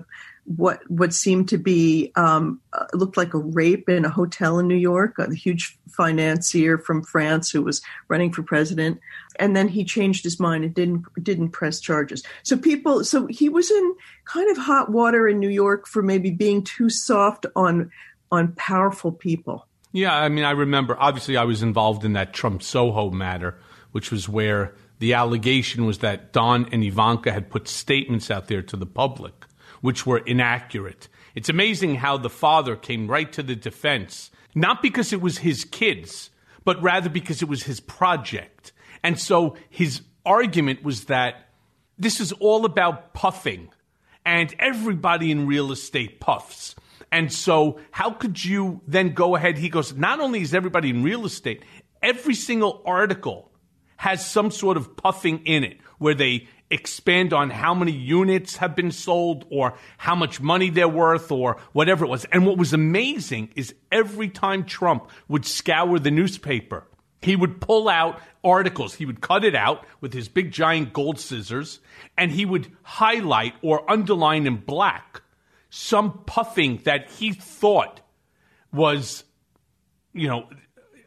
what what seemed to be um, looked like a rape in a hotel in New York, a huge financier from France who was running for president. And then he changed his mind and didn't didn't press charges. So people, so he was in kind of hot water in New York for maybe being too soft on on powerful people. Yeah, I mean, I remember, obviously I was involved in that Trump Soho matter, which was where the allegation was that Don and Ivanka had put statements out there to the public which were inaccurate. It's amazing how the father came right to the defense, not because it was his kids, but rather because it was his project. And so his argument was that this is all about puffing, and everybody in real estate puffs. And so how could you then go ahead? He goes, not only is everybody in real estate, every single article has some sort of puffing in it, where they expand on how many units have been sold or how much money they're worth or whatever it was. And what was amazing is every time Trump would scour the newspaper, he would pull out articles. He would cut it out with his big giant gold scissors, and he would highlight or underline in black some puffing that he thought was, you know,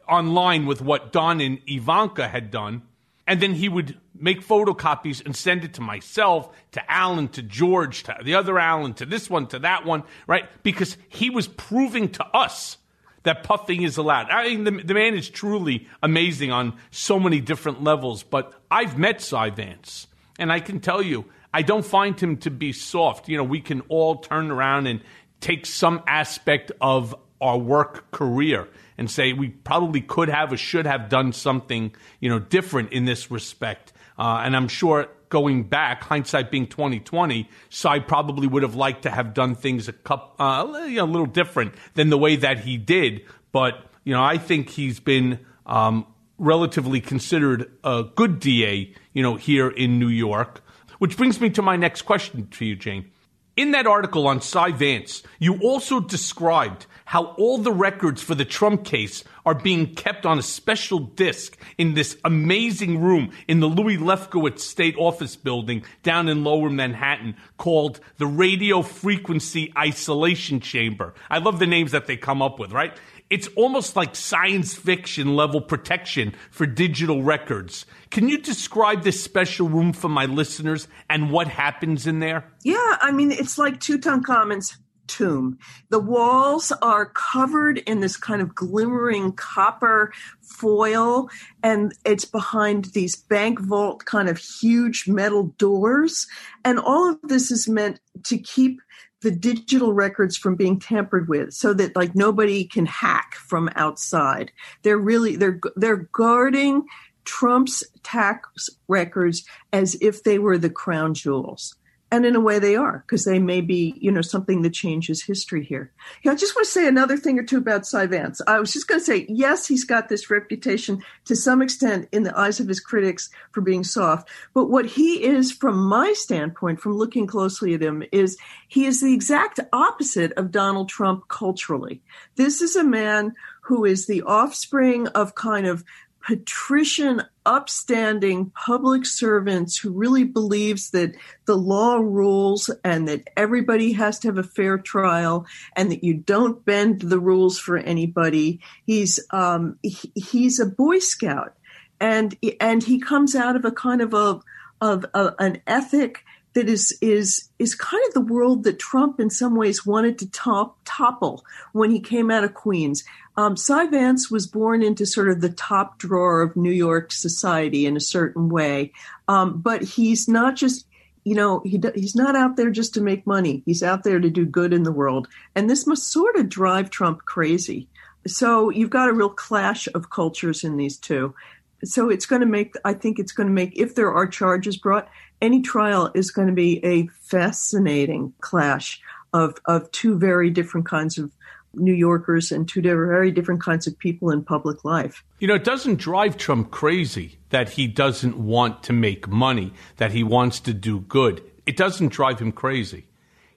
online with what Don and Ivanka had done. And then he would make photocopies and send it to myself, to Alan, to George, to the other Alan, to this one, to that one, right? Because he was proving to us that puffing is allowed. I mean, the, the man is truly amazing on so many different levels. But I've met Cy Vance, and I can tell you, I don't find him to be soft. You know, we can all turn around and take some aspect of our work career and say we probably could have or should have done something, you know, different in this respect. Uh, and I'm sure going back, hindsight being twenty twenty, Cy probably would have liked to have done things a couple, uh, you know, a little different than the way that he did. But, you know, I think he's been um, relatively considered a good D A, you know, here in New York, which brings me to my next question to you, Jane. In that article on Cy Vance, you also described how all the records for the Trump case are being kept on a special disc in this amazing room in the Louis Lefkowitz State Office Building down in Lower Manhattan called the Radio Frequency Isolation Chamber. I love the names that they come up with, right? It's almost like science fiction level protection for digital records. Can you describe this special room for my listeners and what happens in there? Yeah, I mean, it's like Tutankhamun's tomb. The walls are covered in this kind of glimmering copper foil, and it's behind these bank vault kind of huge metal doors. And all of this is meant to keep the digital records from being tampered with, so that like nobody can hack from outside. They're really, they're, they're guarding Trump's tax records as if they were the crown jewels. And in a way they are, because they may be, you know, something that changes history here. Yeah, I just want to say another thing or two about Cy Vance. I was just going to say, yes, he's got this reputation to some extent in the eyes of his critics for being soft. But what he is, from my standpoint, from looking closely at him, is he is the exact opposite of Donald Trump culturally. This is a man who is the offspring of kind of patrician, upstanding public servants who really believes that the law rules and that everybody has to have a fair trial and that you don't bend the rules for anybody. He's um, he, he's a Boy Scout, and and he comes out of a kind of a of a, an ethic that is is is kind of the world that Trump in some ways wanted to top, topple when he came out of Queens. Um, Cy Vance was born into sort of the top drawer of New York society in a certain way, um, but he's not just, you know, he he's not out there just to make money. He's out there to do good in the world, and this must sort of drive Trump crazy. So you've got a real clash of cultures in these two. So it's going to make, I think it's going to make, if there are charges brought, any trial is going to be a fascinating clash of of two very different kinds of New Yorkers and two very different kinds of people in public life. You know, it doesn't drive Trump crazy that he doesn't want to make money, that he wants to do good. It doesn't drive him crazy.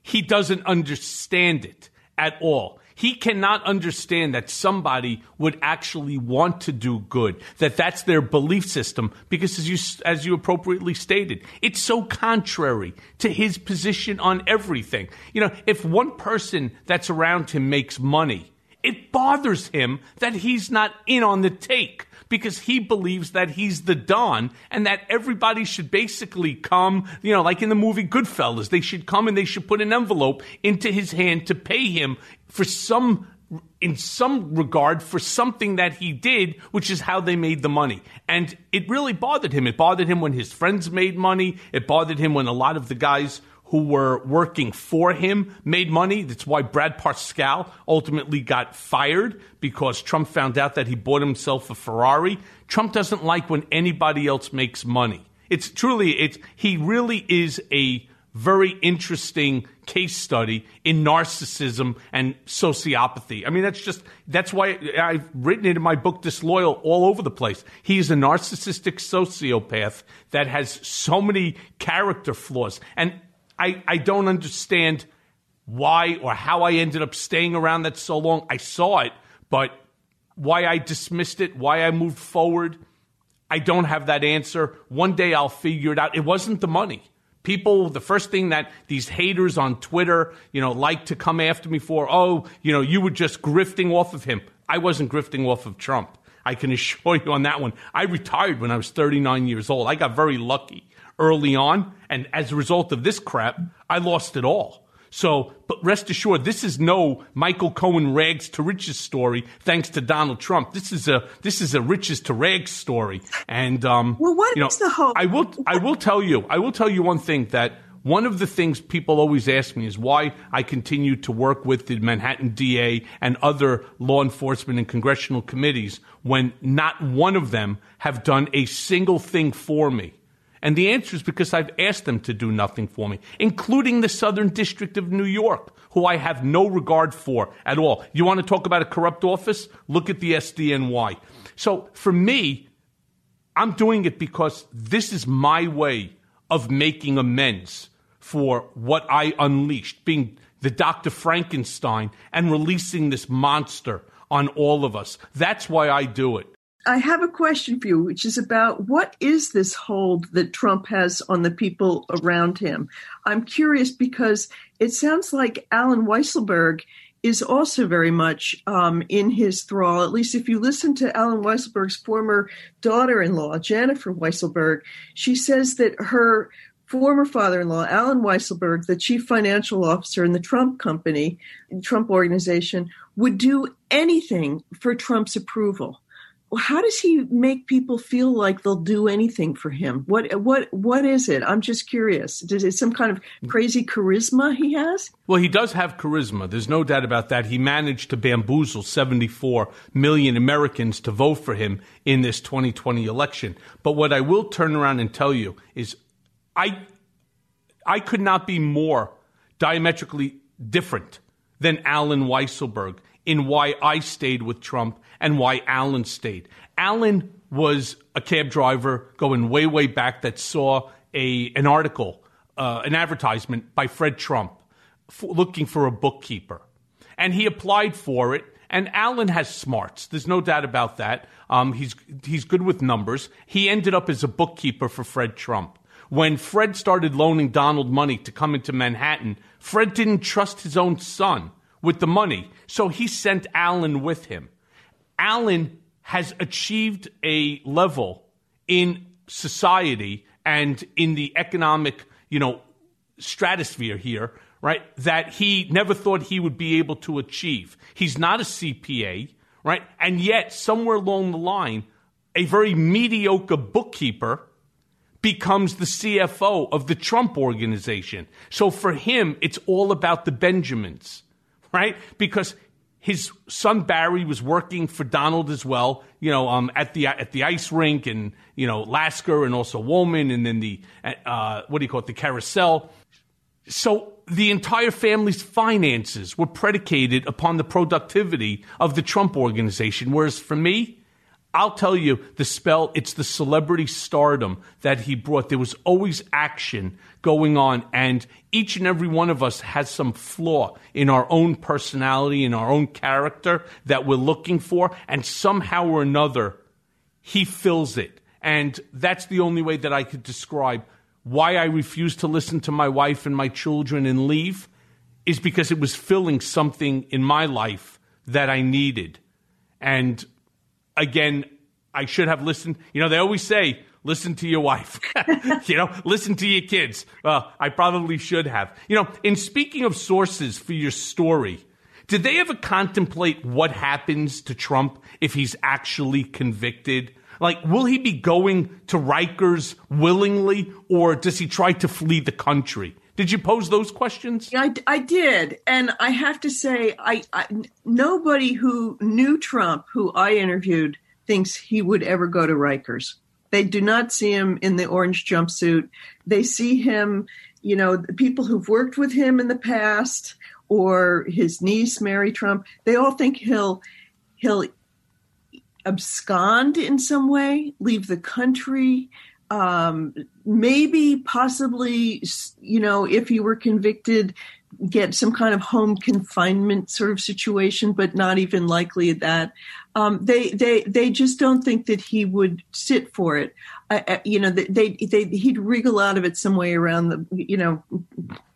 He doesn't understand it at all. He cannot understand that somebody would actually want to do good, that that's their belief system, because as you as you appropriately stated, it's so contrary to his position on everything. You know, if one person that's around him makes money, it bothers him that he's not in on the take, because he believes that he's the Don and that everybody should basically come, you know, like in the movie Goodfellas, they should come and they should put an envelope into his hand to pay him for some, in some regard, for something that he did, which is how they made the money. And it really bothered him. It bothered him when his friends made money. It bothered him when a lot of the guys who were working for him made money. That's why Brad Parscale ultimately got fired, because Trump found out that he bought himself a Ferrari. Trump doesn't like when anybody else makes money. It's truly, it's he really is a very interesting case study in narcissism and sociopathy. I mean, that's just, that's why I've written it in my book, Disloyal, all over the place. He's a narcissistic sociopath that has so many character flaws. And I, I don't understand why or how I ended up staying around that so long. I saw it, but why I dismissed it, why I moved forward, I don't have that answer. One day I'll figure it out. It wasn't the money. People, the first thing that these haters on Twitter, you know, like to come after me for, oh, you know, you were just grifting off of him. I wasn't grifting off of Trump. I can assure you on that one. I retired when I was thirty-nine years old. I got very lucky early on, and as a result of this crap, I lost it all. So, but rest assured, this is no Michael Cohen rags to riches story thanks to Donald Trump. This is a this is a riches to rags story. And um, well, what you know, is the hope? I will I will tell you I will tell you one thing, that one of the things people always ask me is why I continue to work with the Manhattan D A and other law enforcement and congressional committees when not one of them have done a single thing for me. And the answer is because I've asked them to do nothing for me, including the Southern District of New York, who I have no regard for at all. You want to talk about a corrupt office? Look at the S D N Y. So for me, I'm doing it because this is my way of making amends for what I unleashed, being the Doctor Frankenstein and releasing this monster on all of us. That's why I do it. I have a question for you, which is about what is this hold that Trump has on the people around him? I'm curious because it sounds like Alan Weisselberg is also very much um, in his thrall. At least if you listen to Alan Weisselberg's former daughter-in-law, Jennifer Weisselberg, she says that her former father-in-law, Alan Weisselberg, the chief financial officer in the Trump company, Trump organization, would do anything for Trump's approval. how does he make people feel like they'll do anything for him? What what what is it? I'm just curious. Is it some kind of crazy charisma he has? Well, he does have charisma. There's no doubt about that. He managed to bamboozle seventy-four million Americans to vote for him in this twenty twenty election. But what I will turn around and tell you is I I could not be more diametrically different than Alan Weisselberg in why I stayed with Trump and why Alan stayed. Alan was a cab driver going way, way back that saw a an article, uh, an advertisement by Fred Trump f- looking for a bookkeeper. And he applied for it. And Alan has smarts. There's no doubt about that. Um, he's he's good with numbers. He ended up as a bookkeeper for Fred Trump. When Fred started loaning Donald money to come into Manhattan, Fred didn't trust his own son with the money. So he sent Alan with him. Alan has achieved a level in society and in the economic, you know, stratosphere here, right, that he never thought he would be able to achieve. He's not a C P A, right? And yet somewhere along the line, a very mediocre bookkeeper becomes the C F O of the Trump organization. So for him, it's all about the Benjamins. Right? Because his son Barry was working for Donald as well, you know, um, at the at the ice rink and, you know, Lasker and also Woolman and then the, uh, what do you call it, the carousel. So the entire family's finances were predicated upon the productivity of the Trump organization. Whereas for me, I'll tell you the spell, it's the celebrity stardom that he brought. There was always action going on, and each and every one of us has some flaw in our own personality, in our own character that we're looking for, and somehow or another, he fills it. And that's the only way that I could describe why I refused to listen to my wife and my children and leave, is because it was filling something in my life that I needed. And again, I should have listened. You know, they always say, listen to your wife. You know, listen to your kids. Uh, I probably should have. You know, in speaking of sources for your story, did they ever contemplate what happens to Trump if he's actually convicted? Like, will he be going to Rikers willingly, or does he try to flee the country? Did you pose those questions? Yeah, I, I did. And I have to say, I, I nobody who knew Trump, who I interviewed, thinks he would ever go to Rikers. They do not see him in the orange jumpsuit. They see him, you know, the people who've worked with him in the past, or his niece, Mary Trump, they all think he'll he'll abscond in some way, leave the country. Um, maybe, possibly, you know, if he were convicted, get some kind of home confinement sort of situation, but not even likely that. Um, they, they, they just don't think that he would sit for it. Uh, you know, they, they, they, he'd wriggle out of it some way around the, you know,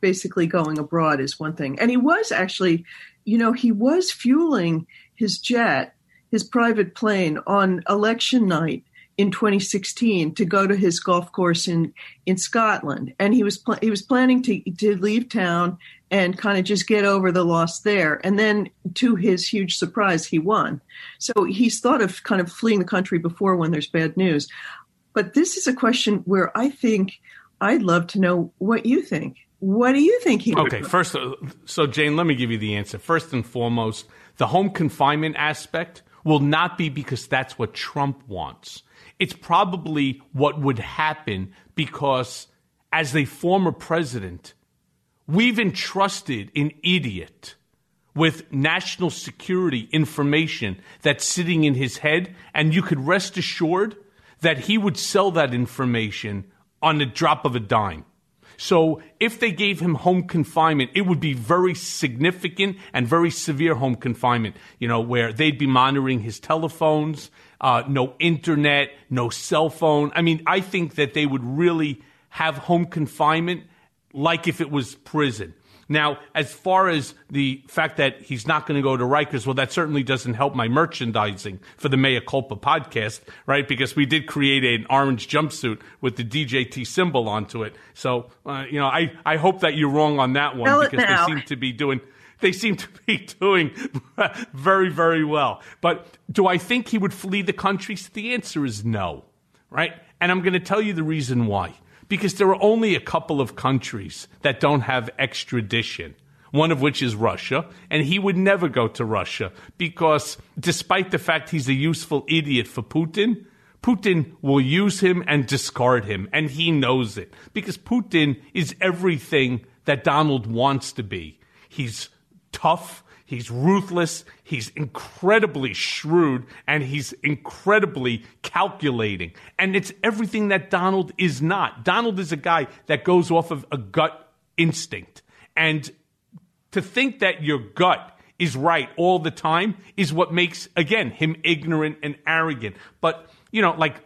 basically going abroad is one thing. And he was actually, you know, he was fueling his jet, his private plane on election night in twenty sixteen to go to his golf course in, in Scotland. And he was pl- he was planning to, to leave town and kind of just get over the loss there. And then, to his huge surprise, he won. So he's thought of kind of fleeing the country before when there's bad news. But this is a question where I think I'd love to know what you think. What do you think he Okay, would first, uh, so Jane, let me give you the answer. First and foremost, the home confinement aspect will not be because that's what Trump wants. It's probably what would happen because, as a former president, we've entrusted an idiot with national security information that's sitting in his head, and you could rest assured that he would sell that information on the drop of a dime. So if they gave him home confinement, it would be very significant and very severe home confinement, you know, where they'd be monitoring his telephones, uh, no internet, no cell phone. I mean, I think that they would really have home confinement like if it was prison. Now, as far as the fact that he's not going to go to Rikers, well, that certainly doesn't help my merchandising for the Mea Culpa podcast, right? Because we did create an orange jumpsuit with the D J T symbol onto it. So, uh, you know, I, I hope that you're wrong on that one, because they seem to be doing they seem to be doing very, very well. But do I think he would flee the country? The answer is no, right? And I'm going to tell you the reason why. Because there are only a couple of countries that don't have extradition, one of which is Russia, and he would never go to Russia because despite the fact he's a useful idiot for Putin, Putin will use him and discard him, and he knows it because Putin is everything that Donald wants to be. He's tough, he's ruthless, he's incredibly shrewd, and he's incredibly calculating. And it's everything that Donald is not. Donald is a guy that goes off of a gut instinct, and to think that your gut is right all the time is what makes, again, him ignorant and arrogant. But, you know, like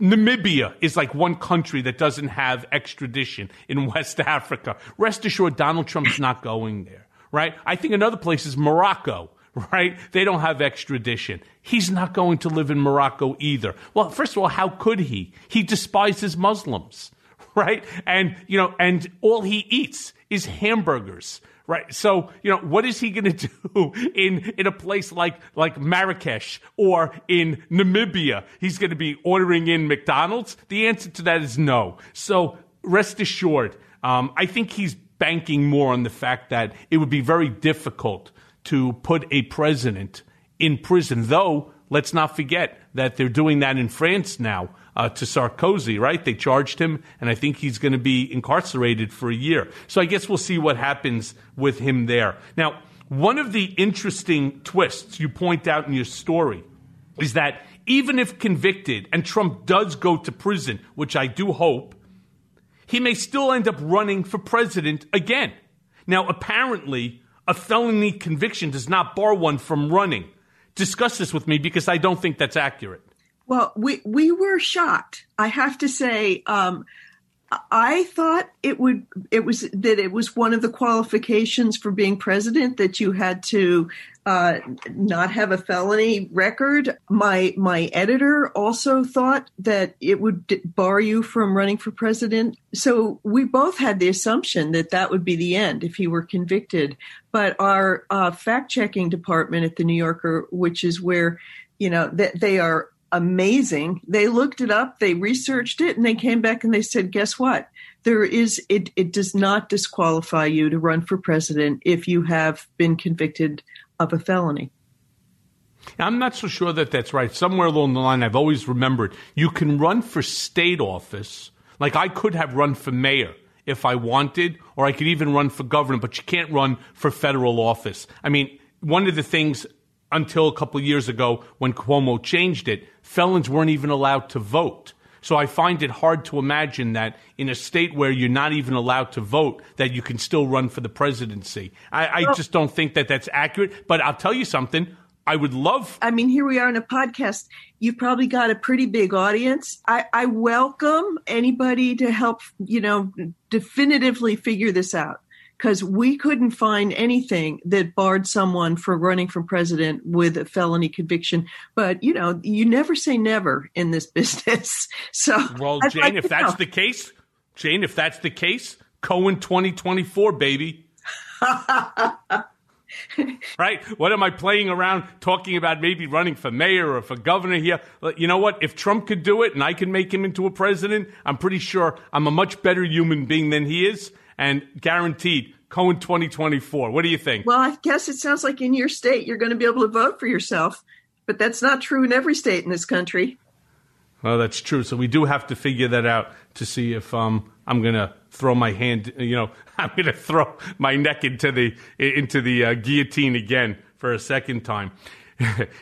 Namibia is like one country that doesn't have extradition in West Africa. Rest assured, Donald Trump's not going there, right? I think another place is Morocco, right? They don't have extradition. He's not going to live in Morocco either. Well, first of all, how could he? He despises Muslims, right? And, you know, and all he eats is hamburgers. Right. So, you know, what is he going to do in in a place like like Marrakesh or in Namibia? He's going to be ordering in McDonald's? The answer to that is no. So rest assured, um, I think he's banking more on the fact that it would be very difficult to put a president in prison, though. Let's not forget that they're doing that in France now uh, to Sarkozy, right? They charged him, and I think he's going to be incarcerated for a year. So I guess we'll see what happens with him there. Now, one of the interesting twists you point out in your story is that even if convicted and Trump does go to prison, which I do hope, he may still end up running for president again. Now, apparently, a felony conviction does not bar one from running. Discuss this with me because I don't think that's accurate. Well, we, we were shocked. I have to say, um, I thought it would it was that it was one of the qualifications for being president that you had to uh, not have a felony record. My my editor also thought that it would bar you from running for president. So we both had the assumption that that would be the end if he were convicted. But our uh, fact-checking department at The New Yorker, which is where, you know, that they are amazing. They looked it up, they researched it, and they came back and they said, guess what? There is, it, it does not disqualify you to run for president if you have been convicted of a felony. I'm not so sure that that's right. Somewhere along the line, I've always remembered you can run for state office. Like I could have run for mayor if I wanted, or I could even run for governor, but you can't run for federal office. I mean, one of the things until a couple of years ago when Cuomo changed it, felons weren't even allowed to vote. So I find it hard to imagine that in a state where you're not even allowed to vote, that you can still run for the presidency. I, I just don't think that that's accurate. But I'll tell you something. I would love. I mean, here we are in a podcast. You've probably got a pretty big audience. I, I welcome anybody to help, you know, definitively figure this out. Because we couldn't find anything that barred someone from running for president with a felony conviction. But, you know, you never say never in this business. So, well, I'd Jane, like if that's know. the case, Jane, if that's the case, Cohen twenty twenty-four, baby. Right? What am I playing around talking about maybe running for mayor or for governor here? You know what? If Trump could do it and I can make him into a president, I'm pretty sure I'm a much better human being than he is. And guaranteed, Cohen twenty twenty-four. What do you think? Well, I guess it sounds like in your state you're going to be able to vote for yourself. But that's not true in every state in this country. Well, that's true. So we do have to figure that out to see if um, I'm going to throw my hand, you know, I'm going to throw my neck into the into the uh, guillotine again for a second time.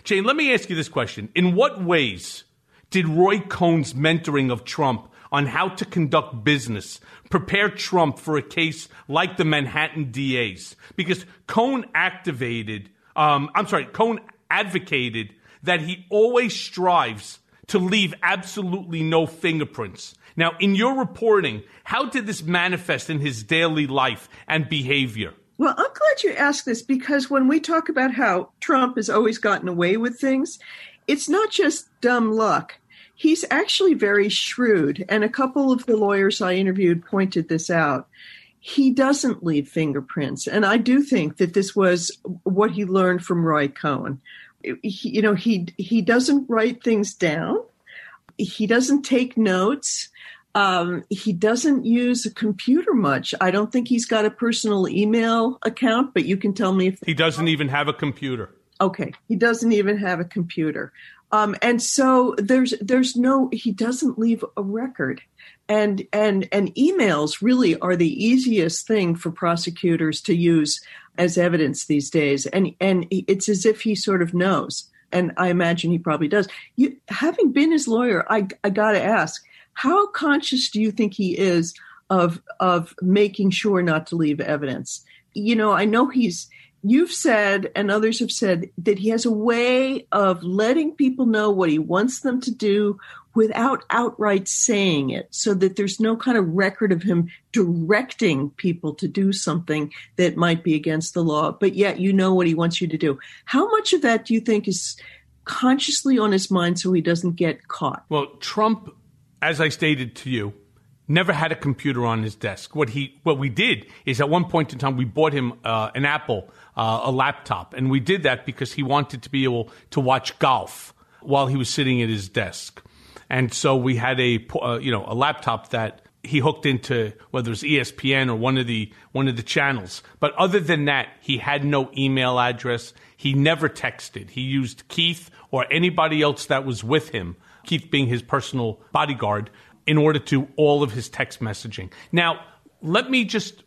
Jane, let me ask you this question. In what ways did Roy Cohn's mentoring of Trump on how to conduct business prepare Trump for a case like the Manhattan D A's? Because Cohn activated, um, I'm sorry, Cohn advocated that he always strives to leave absolutely no fingerprints. Now, in your reporting, how did this manifest in his daily life and behavior? Well, I'm glad you asked this because when we talk about how Trump has always gotten away with things, it's not just dumb luck. He's actually very shrewd, and a couple of the lawyers I interviewed pointed this out. he doesn't leave fingerprints. And I do think that this was what he learned from Roy Cohn. He, you know, he he doesn't write things down. He doesn't take notes. Um, he doesn't use a computer much. I don't think he's got a personal email account, but you can tell me if... He doesn't even have a computer. Okay. He doesn't even have a computer. Um, and so there's there's no... He doesn't leave a record. And, and, and emails really are the easiest thing for prosecutors to use as evidence these days. And, and it's as if he sort of knows. And I imagine he probably does. You, having been his lawyer, I, I got to ask... How conscious do you think he is of of making sure not to leave evidence? You know, I know he's, you've said, and others have said, that he has a way of letting people know what he wants them to do without outright saying it, so that there's no kind of record of him directing people to do something that might be against the law, but yet you know what he wants you to do. How much of that do you think is consciously on his mind so he doesn't get caught? Well, Trump... As I stated to you, never had a computer on his desk. What he, what we did is at one point in time, we bought him uh, an Apple, uh, a laptop. And we did that because he wanted to be able to watch golf while he was sitting at his desk. And so we had a, uh, you know, a laptop that he hooked into, whether it was E S P N or one of the, one of the channels. But other than that, he had no email address. He never texted. He used Keith or anybody else that was with him, Keith being his personal bodyguard, in order to all of his text messaging. Now, let me just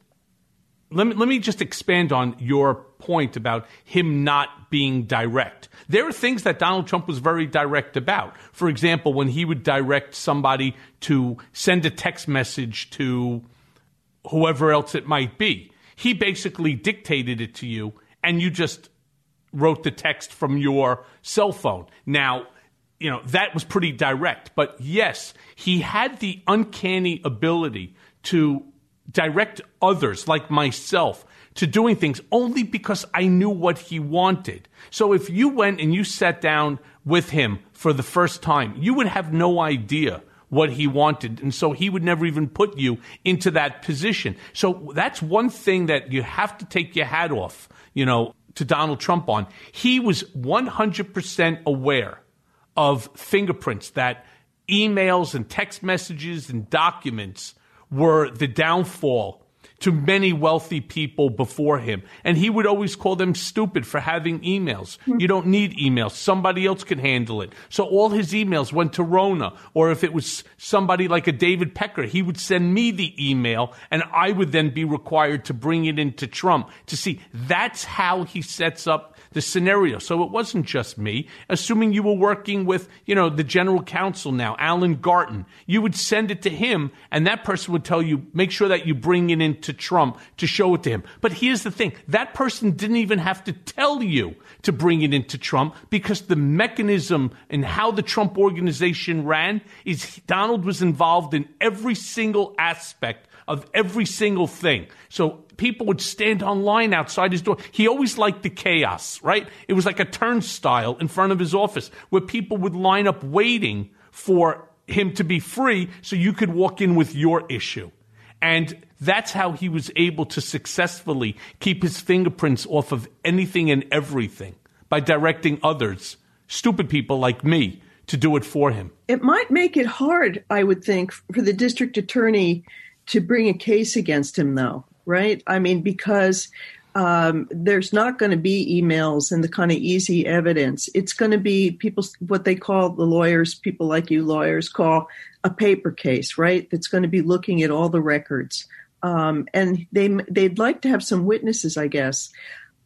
let me, let me just expand on your point about him not being direct. There are things that Donald Trump was very direct about. For example, when he would direct somebody to send a text message to whoever else it might be, he basically dictated it to you, and you just wrote the text from your cell phone. Now, you know, that was pretty direct. But yes, he had the uncanny ability to direct others, like myself, to doing things only because I knew what he wanted. So if you went and you sat down with him for the first time, you would have no idea what he wanted. And so he would never even put you into that position. So that's one thing that you have to take your hat off, you know, to Donald Trump on. He was one hundred percent aware of fingerprints, that emails and text messages and documents were the downfall to many wealthy people before him. And he would always call them stupid for having emails. You don't need emails. Somebody else can handle it. So all his emails went to Rona, or if it was somebody like a David Pecker, he would send me the email and I would then be required to bring it into Trump to see. That's how he sets up the scenario. So it wasn't just me. Assuming you were working with, you know, the general counsel now, Alan Garten, you would send it to him, and that person would tell you, make sure that you bring it into Trump to show it to him. But here's the thing. That person didn't even have to tell you to bring it into Trump, because the mechanism and how the Trump organization ran is Donald was involved in every single aspect of every single thing. So people would stand on line outside his door. He always liked the chaos, right? It was like a turnstile in front of his office where people would line up waiting for him to be free so you could walk in with your issue. And that's how he was able to successfully keep his fingerprints off of anything and everything, by directing others, stupid people like me, to do it for him. It might make it hard, I would think, for the district attorney to bring a case against him, though, right? I mean, because um, there's not going to be emails and the kind of easy evidence. It's going to be people, what they call the lawyers, people like you lawyers call a paper case, right? That's going to be looking at all the records. Um, and they, they'd like to have some witnesses, I guess.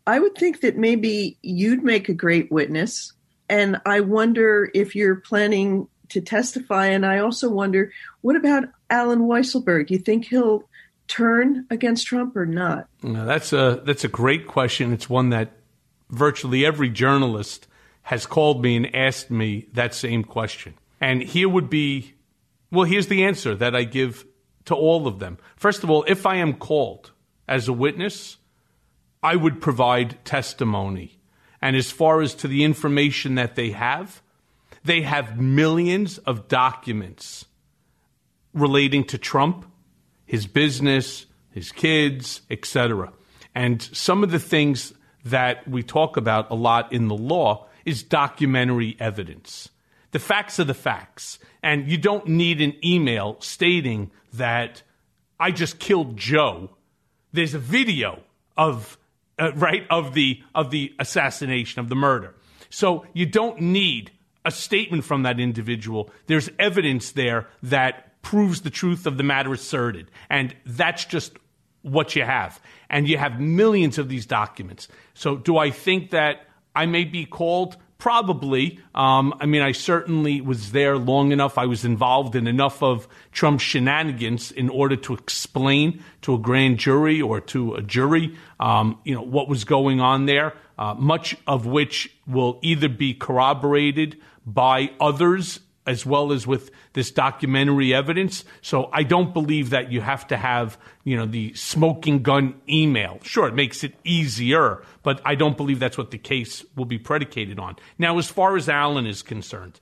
I would think that maybe you'd make a great witness. And I wonder if you're planning to testify. And I also wonder, what about Alan Weisselberg? You think he'll turn against Trump or not? No, that's a that's a great question. It's one that virtually every journalist has called me and asked me that same question. And here would be, well, here's the answer that I give to all of them. First of all, if I am called as a witness, I would provide testimony. And as far as to the information that they have, they have millions of documents relating to Trump, his business, his kids, et cetera. And some of the things that we talk about a lot in the law is documentary evidence. The facts are the facts. And you don't need an email stating that I just killed Joe. There's a video of uh, right of the of the assassination, of the murder. So you don't need a statement from that individual. There's evidence there that proves the truth of the matter asserted. And that's just what you have. And you have millions of these documents. So do I think that I may be called? Probably. Um, I mean, I certainly was there long enough. I was involved in enough of Trump's shenanigans in order to explain to a grand jury or to a jury, um, you know, what was going on there, uh, much of which will either be corroborated by others as well as with this documentary evidence. So I don't believe that you have to have, you know, the smoking gun email. Sure, it makes it easier, but I don't believe that's what the case will be predicated on. Now, as far as Alan is concerned,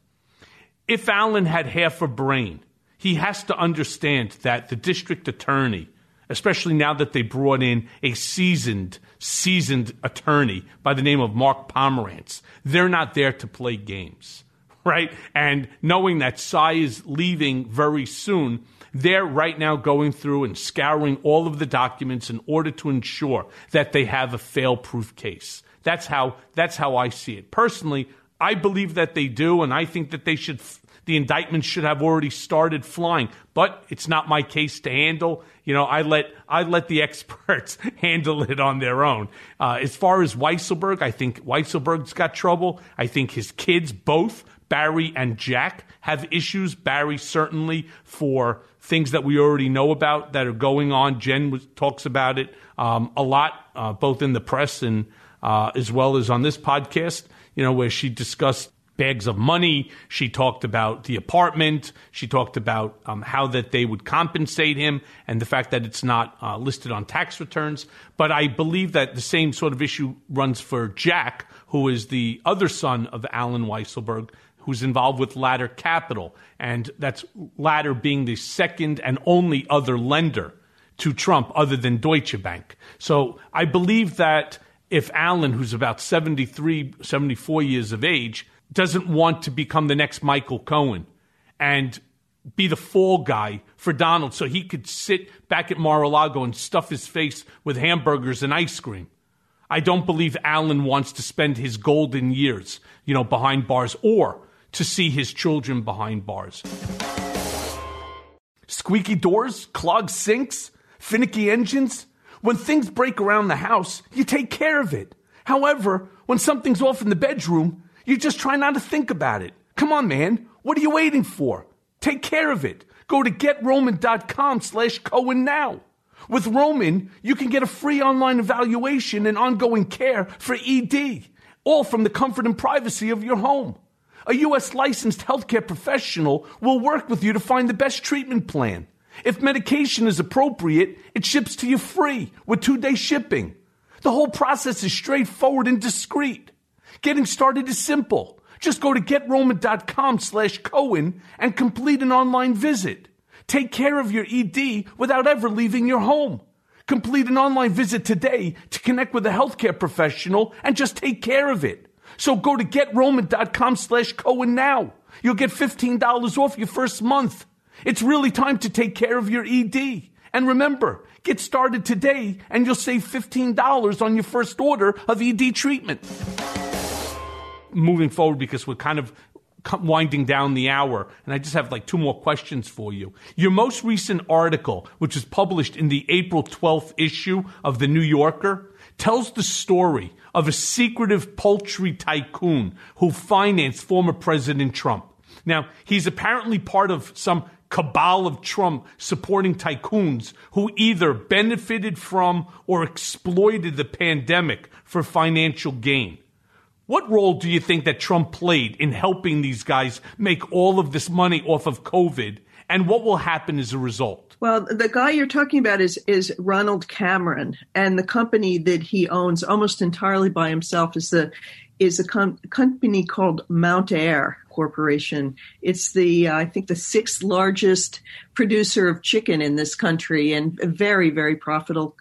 if Alan had half a brain, he has to understand that the district attorney, especially now that they brought in a seasoned, seasoned attorney by the name of Mark Pomerantz, they're not there to play games. Right? And knowing that Cy is leaving very soon, they're right now going through and scouring all of the documents in order to ensure that they have a fail-proof case. That's how that's how I see it. Personally, I believe that they do, and I think that they should. The indictment should have already started flying, but it's not my case to handle. You know, I let I let the experts handle it on their own. Uh, as far as Weisselberg, I think Weisselberg's got trouble. I think his kids, both Barry and Jack, have issues. Barry certainly for things that we already know about that are going on. Jen was, talks about it um, a lot, uh, both in the press and uh, as well as on this podcast, you know, where she discussed bags of money. She talked about the apartment. She talked about um, how that they would compensate him and the fact that it's not uh, listed on tax returns. But I believe that the same sort of issue runs for Jack, who is the other son of Alan Weisselberg, who's involved with Ladder Capital, and that's Ladder being the second and only other lender to Trump other than Deutsche Bank. So I believe that if Alan, who's about seventy-three, seventy-four years of age, doesn't want to become the next Michael Cohen and be the fall guy for Donald so he could sit back at Mar-a-Lago and stuff his face with hamburgers and ice cream, I don't believe Alan wants to spend his golden years, you know, behind bars or to see his children behind bars. Squeaky doors, clogged sinks, finicky engines. When things break around the house, you take care of it. However, when something's off in the bedroom, you just try not to think about it. Come on, man. What are you waiting for? Take care of it. Go to GetRoman.com slash Cohen now. With Roman, you can get a free online evaluation and ongoing care for E D, all from the comfort and privacy of your home. A U S licensed healthcare professional will work with you to find the best treatment plan. If medication is appropriate, it ships to you free with two-day shipping. The whole process is straightforward and discreet. Getting started is simple. Just go to GetRoman.com slash Cohen and complete an online visit. Take care of your E D without ever leaving your home. Complete an online visit today to connect with a healthcare professional and just take care of it. So go to GetRoman.com slash Cohen now. You'll get fifteen dollars off your first month. It's really time to take care of your E D. And remember, get started today and you'll save fifteen dollars on your first order of E D treatment. Moving forward, because we're kind of winding down the hour, and I just have like two more questions for you. Your most recent article, which was published in the April twelfth issue of The New Yorker, tells the story of a secretive poultry tycoon who financed former President Trump. Now, he's apparently part of some cabal of Trump supporting tycoons who either benefited from or exploited the pandemic for financial gain. What role do you think that Trump played in helping these guys make all of this money off of COVID, and what will happen as a result? Well, the guy you're talking about is is Ronald Cameron, and the company that he owns almost entirely by himself is the is a com- company called Mountaire Corporation. It's the uh, I think the sixth largest producer of chicken in this country, and a very very profitable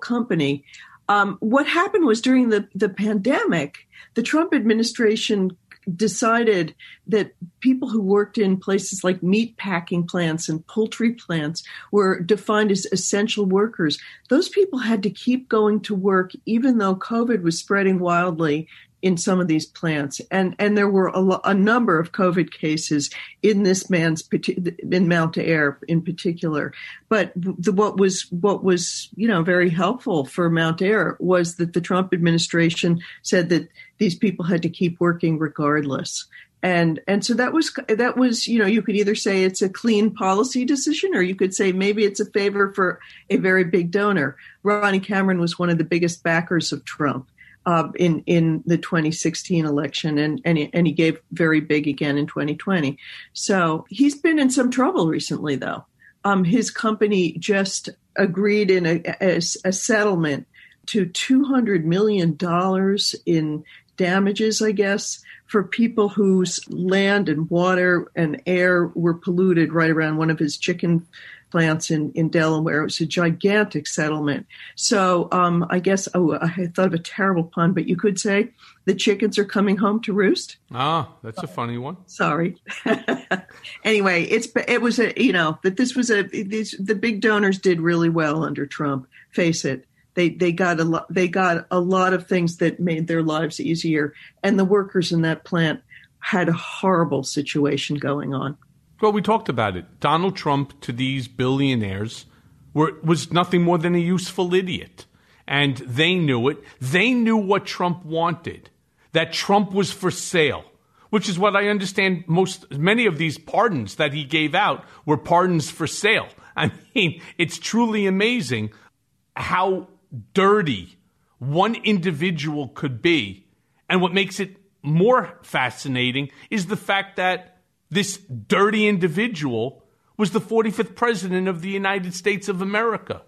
company. Um, what happened was during the the pandemic, the Trump administration decided that people who worked in places like meat packing plants and poultry plants were defined as essential workers. Those people had to keep going to work, even though COVID was spreading wildly in some of these plants. And, and there were a, lo- a number of COVID cases in this man's, in Mountaire in particular. But the, what was, what was, you know, very helpful for Mountaire was that the Trump administration said that these people had to keep working regardless. And, and so that was, that was, you know, you could either say it's a clean policy decision, or you could say maybe it's a favor for a very big donor. Ronnie Cameron was one of the biggest backers of Trump. Uh, in, in the twenty sixteen election, and, and, he, and he gave very big again in twenty twenty. So he's been in some trouble recently, though. Um, his company just agreed in a, a, a settlement to two hundred million dollars in damages, I guess, for people whose land and water and air were polluted right around one of his chicken plants in, in Delaware. It was a gigantic settlement. So um, I guess, oh, I thought of a terrible pun, but you could say the chickens are coming home to roost. Ah, that's a funny one. Sorry. Anyway, it's it was a, you know, that this was a, these, the big donors did really well under Trump, face it. They they got a lot, they got a lot of things that made their lives easier. And the workers in that plant had a horrible situation going on. Well, we talked about it. Donald Trump, to these billionaires, were, was nothing more than a useful idiot. And they knew it. They knew what Trump wanted, that Trump was for sale, which is what I understand most, many of these pardons that he gave out were pardons for sale. I mean, it's truly amazing how dirty one individual could be. And what makes it more fascinating is the fact that this dirty individual was the forty-fifth president of the United States of America.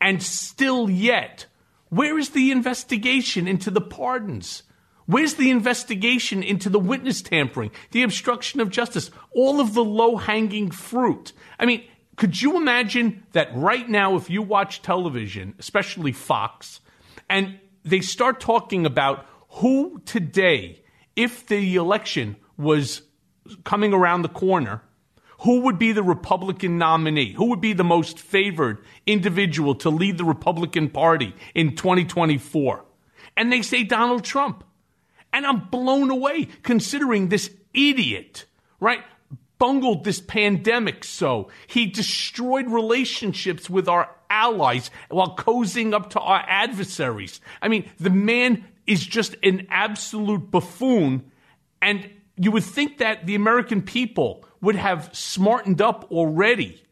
And still yet, where is the investigation into the pardons? Where's the investigation into the witness tampering, the obstruction of justice, all of the low-hanging fruit? I mean, could you imagine that right now, if you watch television, especially Fox, and they start talking about who today, if the election was coming around the corner, who would be the Republican nominee? Who would be the most favored individual to lead the Republican Party in twenty twenty-four? And they say Donald Trump. And I'm blown away considering this idiot, right, bungled this pandemic so. He destroyed relationships with our allies while cozying up to our adversaries. I mean, the man is just an absolute buffoon, and you would think that the American people would have smartened up already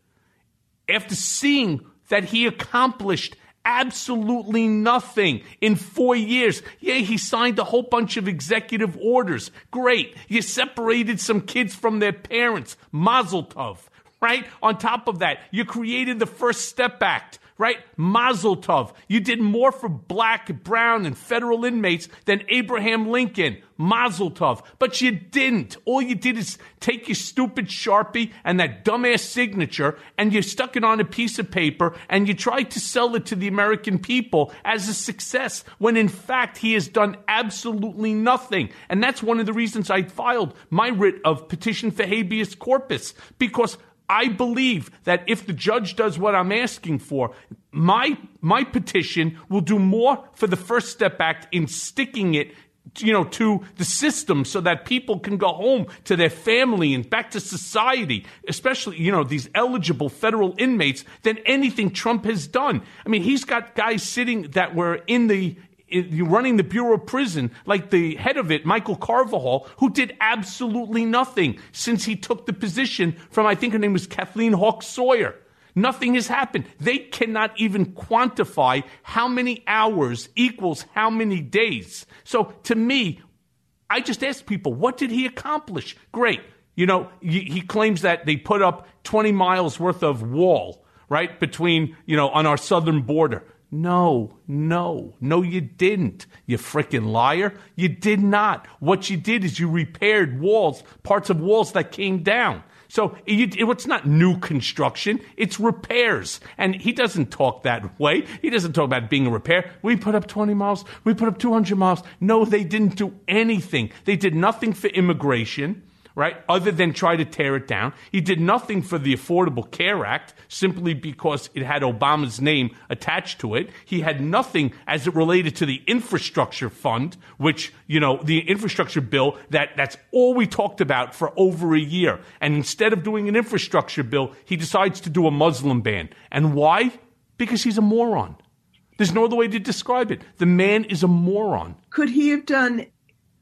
after seeing that he accomplished absolutely nothing in four years. Yeah, he signed a whole bunch of executive orders. Great. You separated some kids from their parents. Mazel tov, right? On top of that, you created the First Step Act, right? Mazel tov. You did more for black, brown, and federal inmates than Abraham Lincoln. Mazel tov. But you didn't. All you did is take your stupid Sharpie and that dumbass signature, and you stuck it on a piece of paper, and you tried to sell it to the American people as a success, when in fact he has done absolutely nothing. And that's one of the reasons I filed my writ of petition for habeas corpus, because I believe that if the judge does what I'm asking for, my my petition will do more for the First Step Act in sticking it, you know, to the system so that people can go home to their family and back to society, especially, you know, these eligible federal inmates, than anything Trump has done. I mean, he's got guys sitting that were in the running the Bureau of Prison, like the head of it, Michael Carvajal, who did absolutely nothing since he took the position from, I think her name was Kathleen Hawkes Sawyer. Nothing has happened. They cannot even quantify how many hours equals how many days. So to me, I just ask people, what did he accomplish? Great. You know, he claims that they put up twenty miles worth of wall, right, between, you know, on our southern border. No, no, no, you didn't, you frickin' liar. You did not. What you did is you repaired walls, parts of walls that came down. So it, it, it's not new construction, it's repairs. And he doesn't talk that way. He doesn't talk about being a repair. We put up twenty miles, we put up two hundred miles. No, they didn't do anything. They did nothing for immigration, right, other than try to tear it down. He did nothing for the Affordable Care Act simply because it had Obama's name attached to it. He had nothing as it related to the infrastructure fund, which, you know, the infrastructure bill, that, that's all we talked about for over a year. And instead of doing an infrastructure bill, he decides to do a Muslim ban. And why? Because he's a moron. There's no other way to describe it. The man is a moron. Could he have done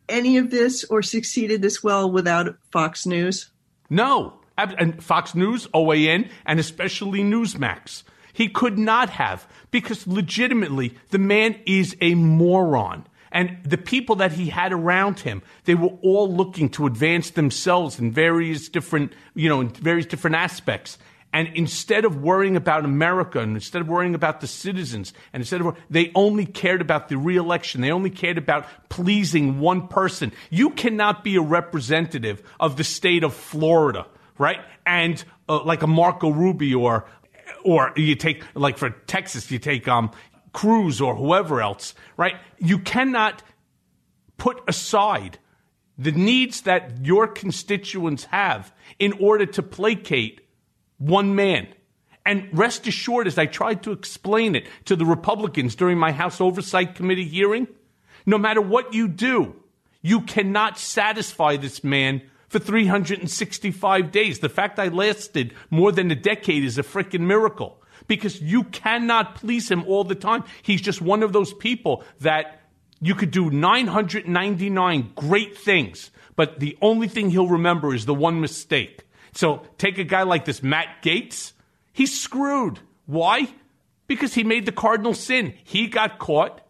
any of this or succeeded this well without Fox News? No. And Fox News, O A N, and especially Newsmax. He could not have, because legitimately the man is a moron. And the people that he had around him, they were all looking to advance themselves in various different, you know, in various different aspects. And instead of worrying about America, and instead of worrying about the citizens, and instead of they only cared about the re-election. They only cared about pleasing one person. You cannot be a representative of the state of Florida, right? And uh, like a Marco Rubio, or or you take like for Texas, you take um, Cruz or whoever else, right? You cannot put aside the needs that your constituents have in order to placate one man. And rest assured, as I tried to explain it to the Republicans during my House Oversight Committee hearing, no matter what you do, you cannot satisfy this man for three hundred sixty-five days. The fact I lasted more than a decade is a freaking miracle, because you cannot please him all the time. He's just one of those people that you could do nine hundred ninety-nine great things, but the only thing he'll remember is the one mistake. So take a guy like this, Matt Gaetz. He's screwed. Why? Because he made the cardinal sin. He got caught,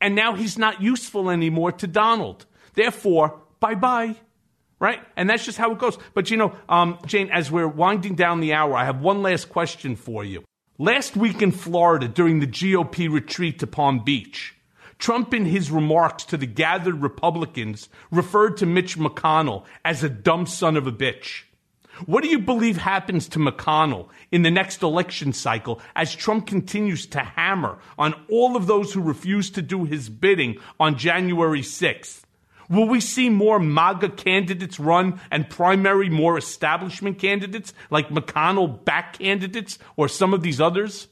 and now he's not useful anymore to Donald. Therefore, bye-bye, right? And that's just how it goes. But, you know, um, Jane, as we're winding down the hour, I have one last question for you. Last week in Florida, during the G O P retreat to Palm Beach, Trump, in his remarks to the gathered Republicans, referred to Mitch McConnell as a dumb son of a bitch. What do you believe happens to McConnell in the next election cycle as Trump continues to hammer on all of those who refuse to do his bidding on January sixth? Will we see more MAGA candidates run, and primary more establishment candidates like McConnell back candidates or some of these others?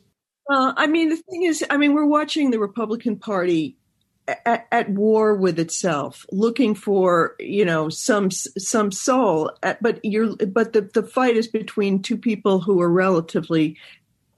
Uh, I mean, the thing is, I mean, we're watching the Republican Party At, at war with itself, looking for, you know, some some soul. But you're but the, the fight is between two people who are relatively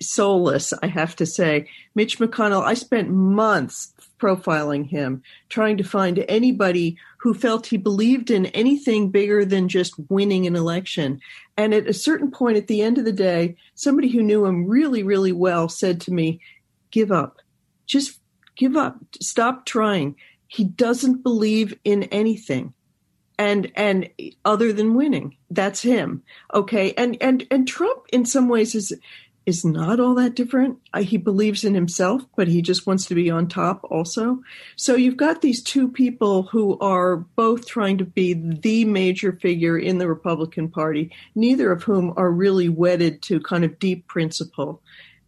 soulless, I have to say. Mitch McConnell, I spent months profiling him, trying to find anybody who felt he believed in anything bigger than just winning an election. And at a certain point at the end of the day, somebody who knew him really, really well said to me, give up. Just give up. Stop trying. He doesn't believe in anything, and and other than winning. That's him. Okay. And and and Trump, in some ways, is is not all that different. He believes in himself, but he just wants to be on top also. So you've got these two people who are both trying to be the major figure in the Republican Party, neither of whom are really wedded to kind of deep principle.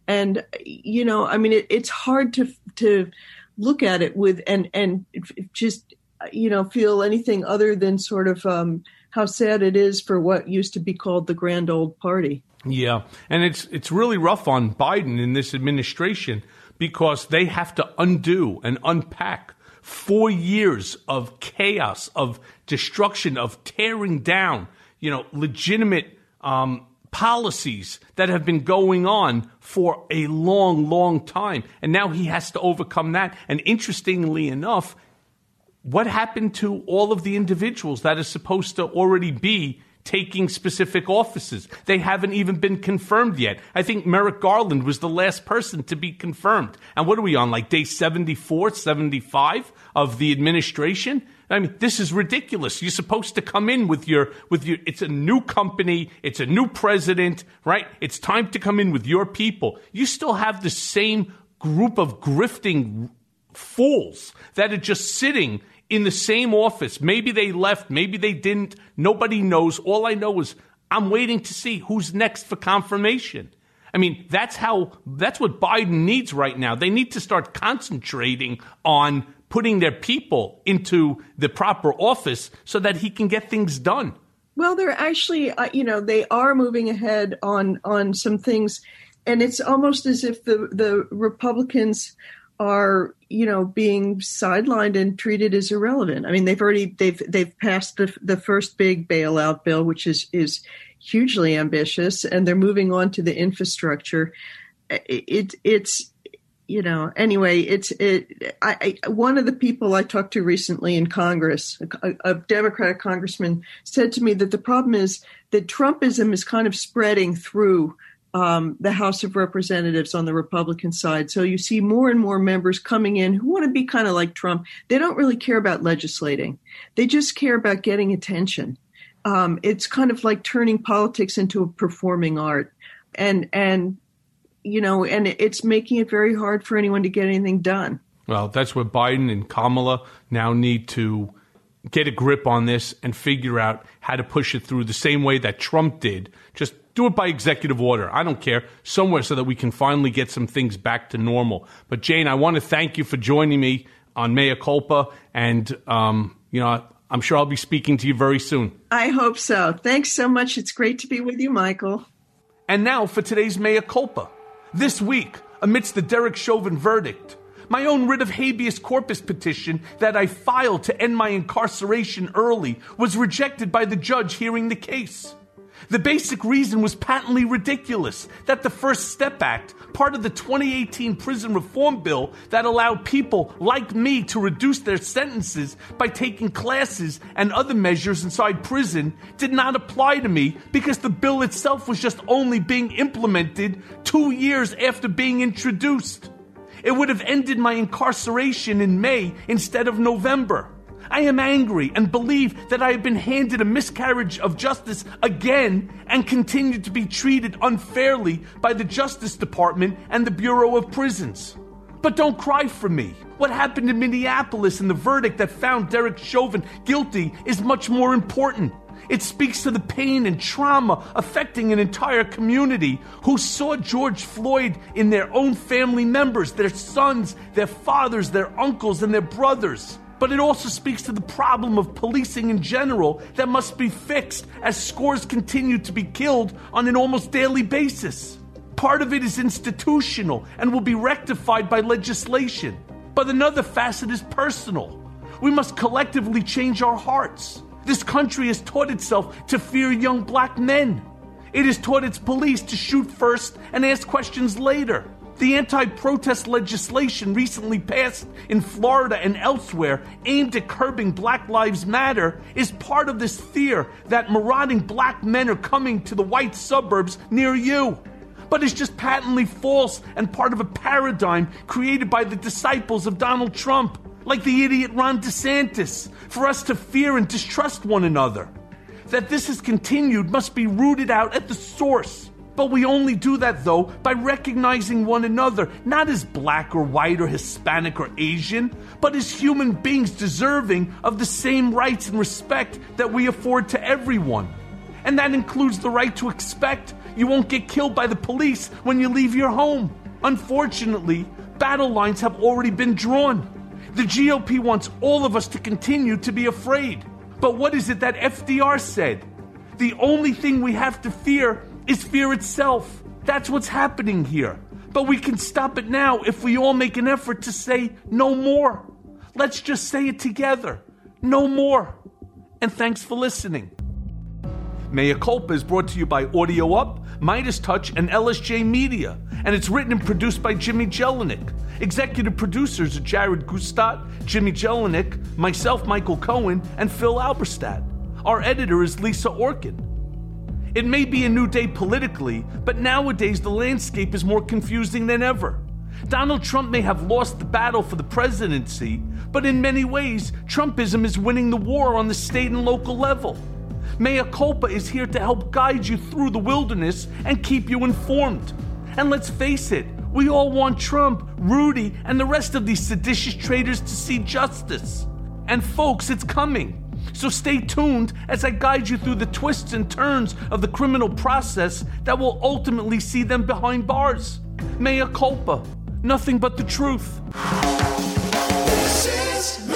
And, you know, I mean, it, it's hard to to look at it with and and just, you know, feel anything other than sort of um, how sad it is for what used to be called the grand old party. Yeah. And it's it's really rough on Biden in this administration, because they have to undo and unpack four years of chaos, of destruction, of tearing down, you know, legitimate um policies that have been going on for a long, long time. And now he has to overcome that. And interestingly enough, what happened to all of the individuals that are supposed to already be taking specific offices? They haven't even been confirmed yet. I think Merrick Garland was the last person to be confirmed. And what are we on, like day seventy-four, seventy-five of the administration? I mean, this is ridiculous. You're supposed to come in with your, with your, it's a new company, it's a new president, right? It's time to come in with your people. You still have the same group of grifting fools that are just sitting in the same office. Maybe they left, maybe they didn't. Nobody knows. All I know is I'm waiting to see who's next for confirmation. I mean, that's how, that's what Biden needs right now. They need to start concentrating on putting their people into the proper office so that he can get things done. Well, they're actually, uh, you know, they are moving ahead on on some things. And it's almost as if the, the Republicans are, you know, being sidelined and treated as irrelevant. I mean, they've already they've they've passed the the first big bailout bill, which is is hugely ambitious. And they're moving on to the infrastructure. It, it it's You know, anyway, it's it. I, I one of the people I talked to recently in Congress, a, a Democratic congressman, said to me that the problem is that Trumpism is kind of spreading through um, the House of Representatives on the Republican side. So you see more and more members coming in who want to be kind of like Trump. They don't really care about legislating. They just care about getting attention. Um, it's kind of like turning politics into a performing art, and and. You know, and it's making it very hard for anyone to get anything done. Well, that's where Biden and Kamala now need to get a grip on this and figure out how to push it through the same way that Trump did. Just do it by executive order. I don't care. Somewhere so that we can finally get some things back to normal. But, Jane, I want to thank you for joining me on Mea Culpa. And, um, you know, I'm sure I'll be speaking to you very soon. I hope so. Thanks so much. It's great to be with you, Michael. And now for today's Mea Culpa. This week, amidst the Derek Chauvin verdict, my own writ of habeas corpus petition that I filed to end my incarceration early was rejected by the judge hearing the case. The basic reason was patently ridiculous, that the First Step Act, part of the twenty eighteen prison reform bill that allowed people like me to reduce their sentences by taking classes and other measures inside prison, did not apply to me because the bill itself was just only being implemented two years after being introduced. It would have ended my incarceration in May instead of November. I am angry and believe that I have been handed a miscarriage of justice again and continue to be treated unfairly by the Justice Department and the Bureau of Prisons. But don't cry for me. What happened in Minneapolis and the verdict that found Derek Chauvin guilty is much more important. It speaks to the pain and trauma affecting an entire community who saw George Floyd in their own family members, their sons, their fathers, their uncles, and their brothers. But it also speaks to the problem of policing in general that must be fixed as scores continue to be killed on an almost daily basis. Part of it is institutional and will be rectified by legislation. But another facet is personal. We must collectively change our hearts. This country has taught itself to fear young black men. It has taught its police to shoot first and ask questions later. The anti-protest legislation recently passed in Florida and elsewhere aimed at curbing Black Lives Matter is part of this fear that marauding black men are coming to the white suburbs near you. But it's just patently false and part of a paradigm created by the disciples of Donald Trump, like the idiot Ron DeSantis, for us to fear and distrust one another. That this has continued must be rooted out at the source. But we only do that, though, by recognizing one another, not as black or white or Hispanic or Asian, but as human beings deserving of the same rights and respect that we afford to everyone. And that includes the right to expect you won't get killed by the police when you leave your home. Unfortunately, battle lines have already been drawn. The G O P wants all of us to continue to be afraid. But what is it that F D R said? The only thing we have to fear is fear itself. That's what's happening here. But we can stop it now if we all make an effort to say no more. Let's just say it together. No more. And thanks for listening. Mea Culpa is brought to you by Audio Up, Midas Touch, and L S J Media. And it's written and produced by Jimmy Jelinek. Executive producers are Jared Gustat, Jimmy Jelinek, myself, Michael Cohen, and Phil Alberstadt. Our editor is Lisa Orkin. It may be a new day politically, but nowadays the landscape is more confusing than ever. Donald Trump may have lost the battle for the presidency, but in many ways, Trumpism is winning the war on the state and local level. Mea Culpa is here to help guide you through the wilderness and keep you informed. And let's face it, we all want Trump, Rudy, and the rest of these seditious traitors to see justice. And folks, it's coming. So stay tuned as I guide you through the twists and turns of the criminal process that will ultimately see them behind bars. Mea Culpa. Nothing but the truth. This is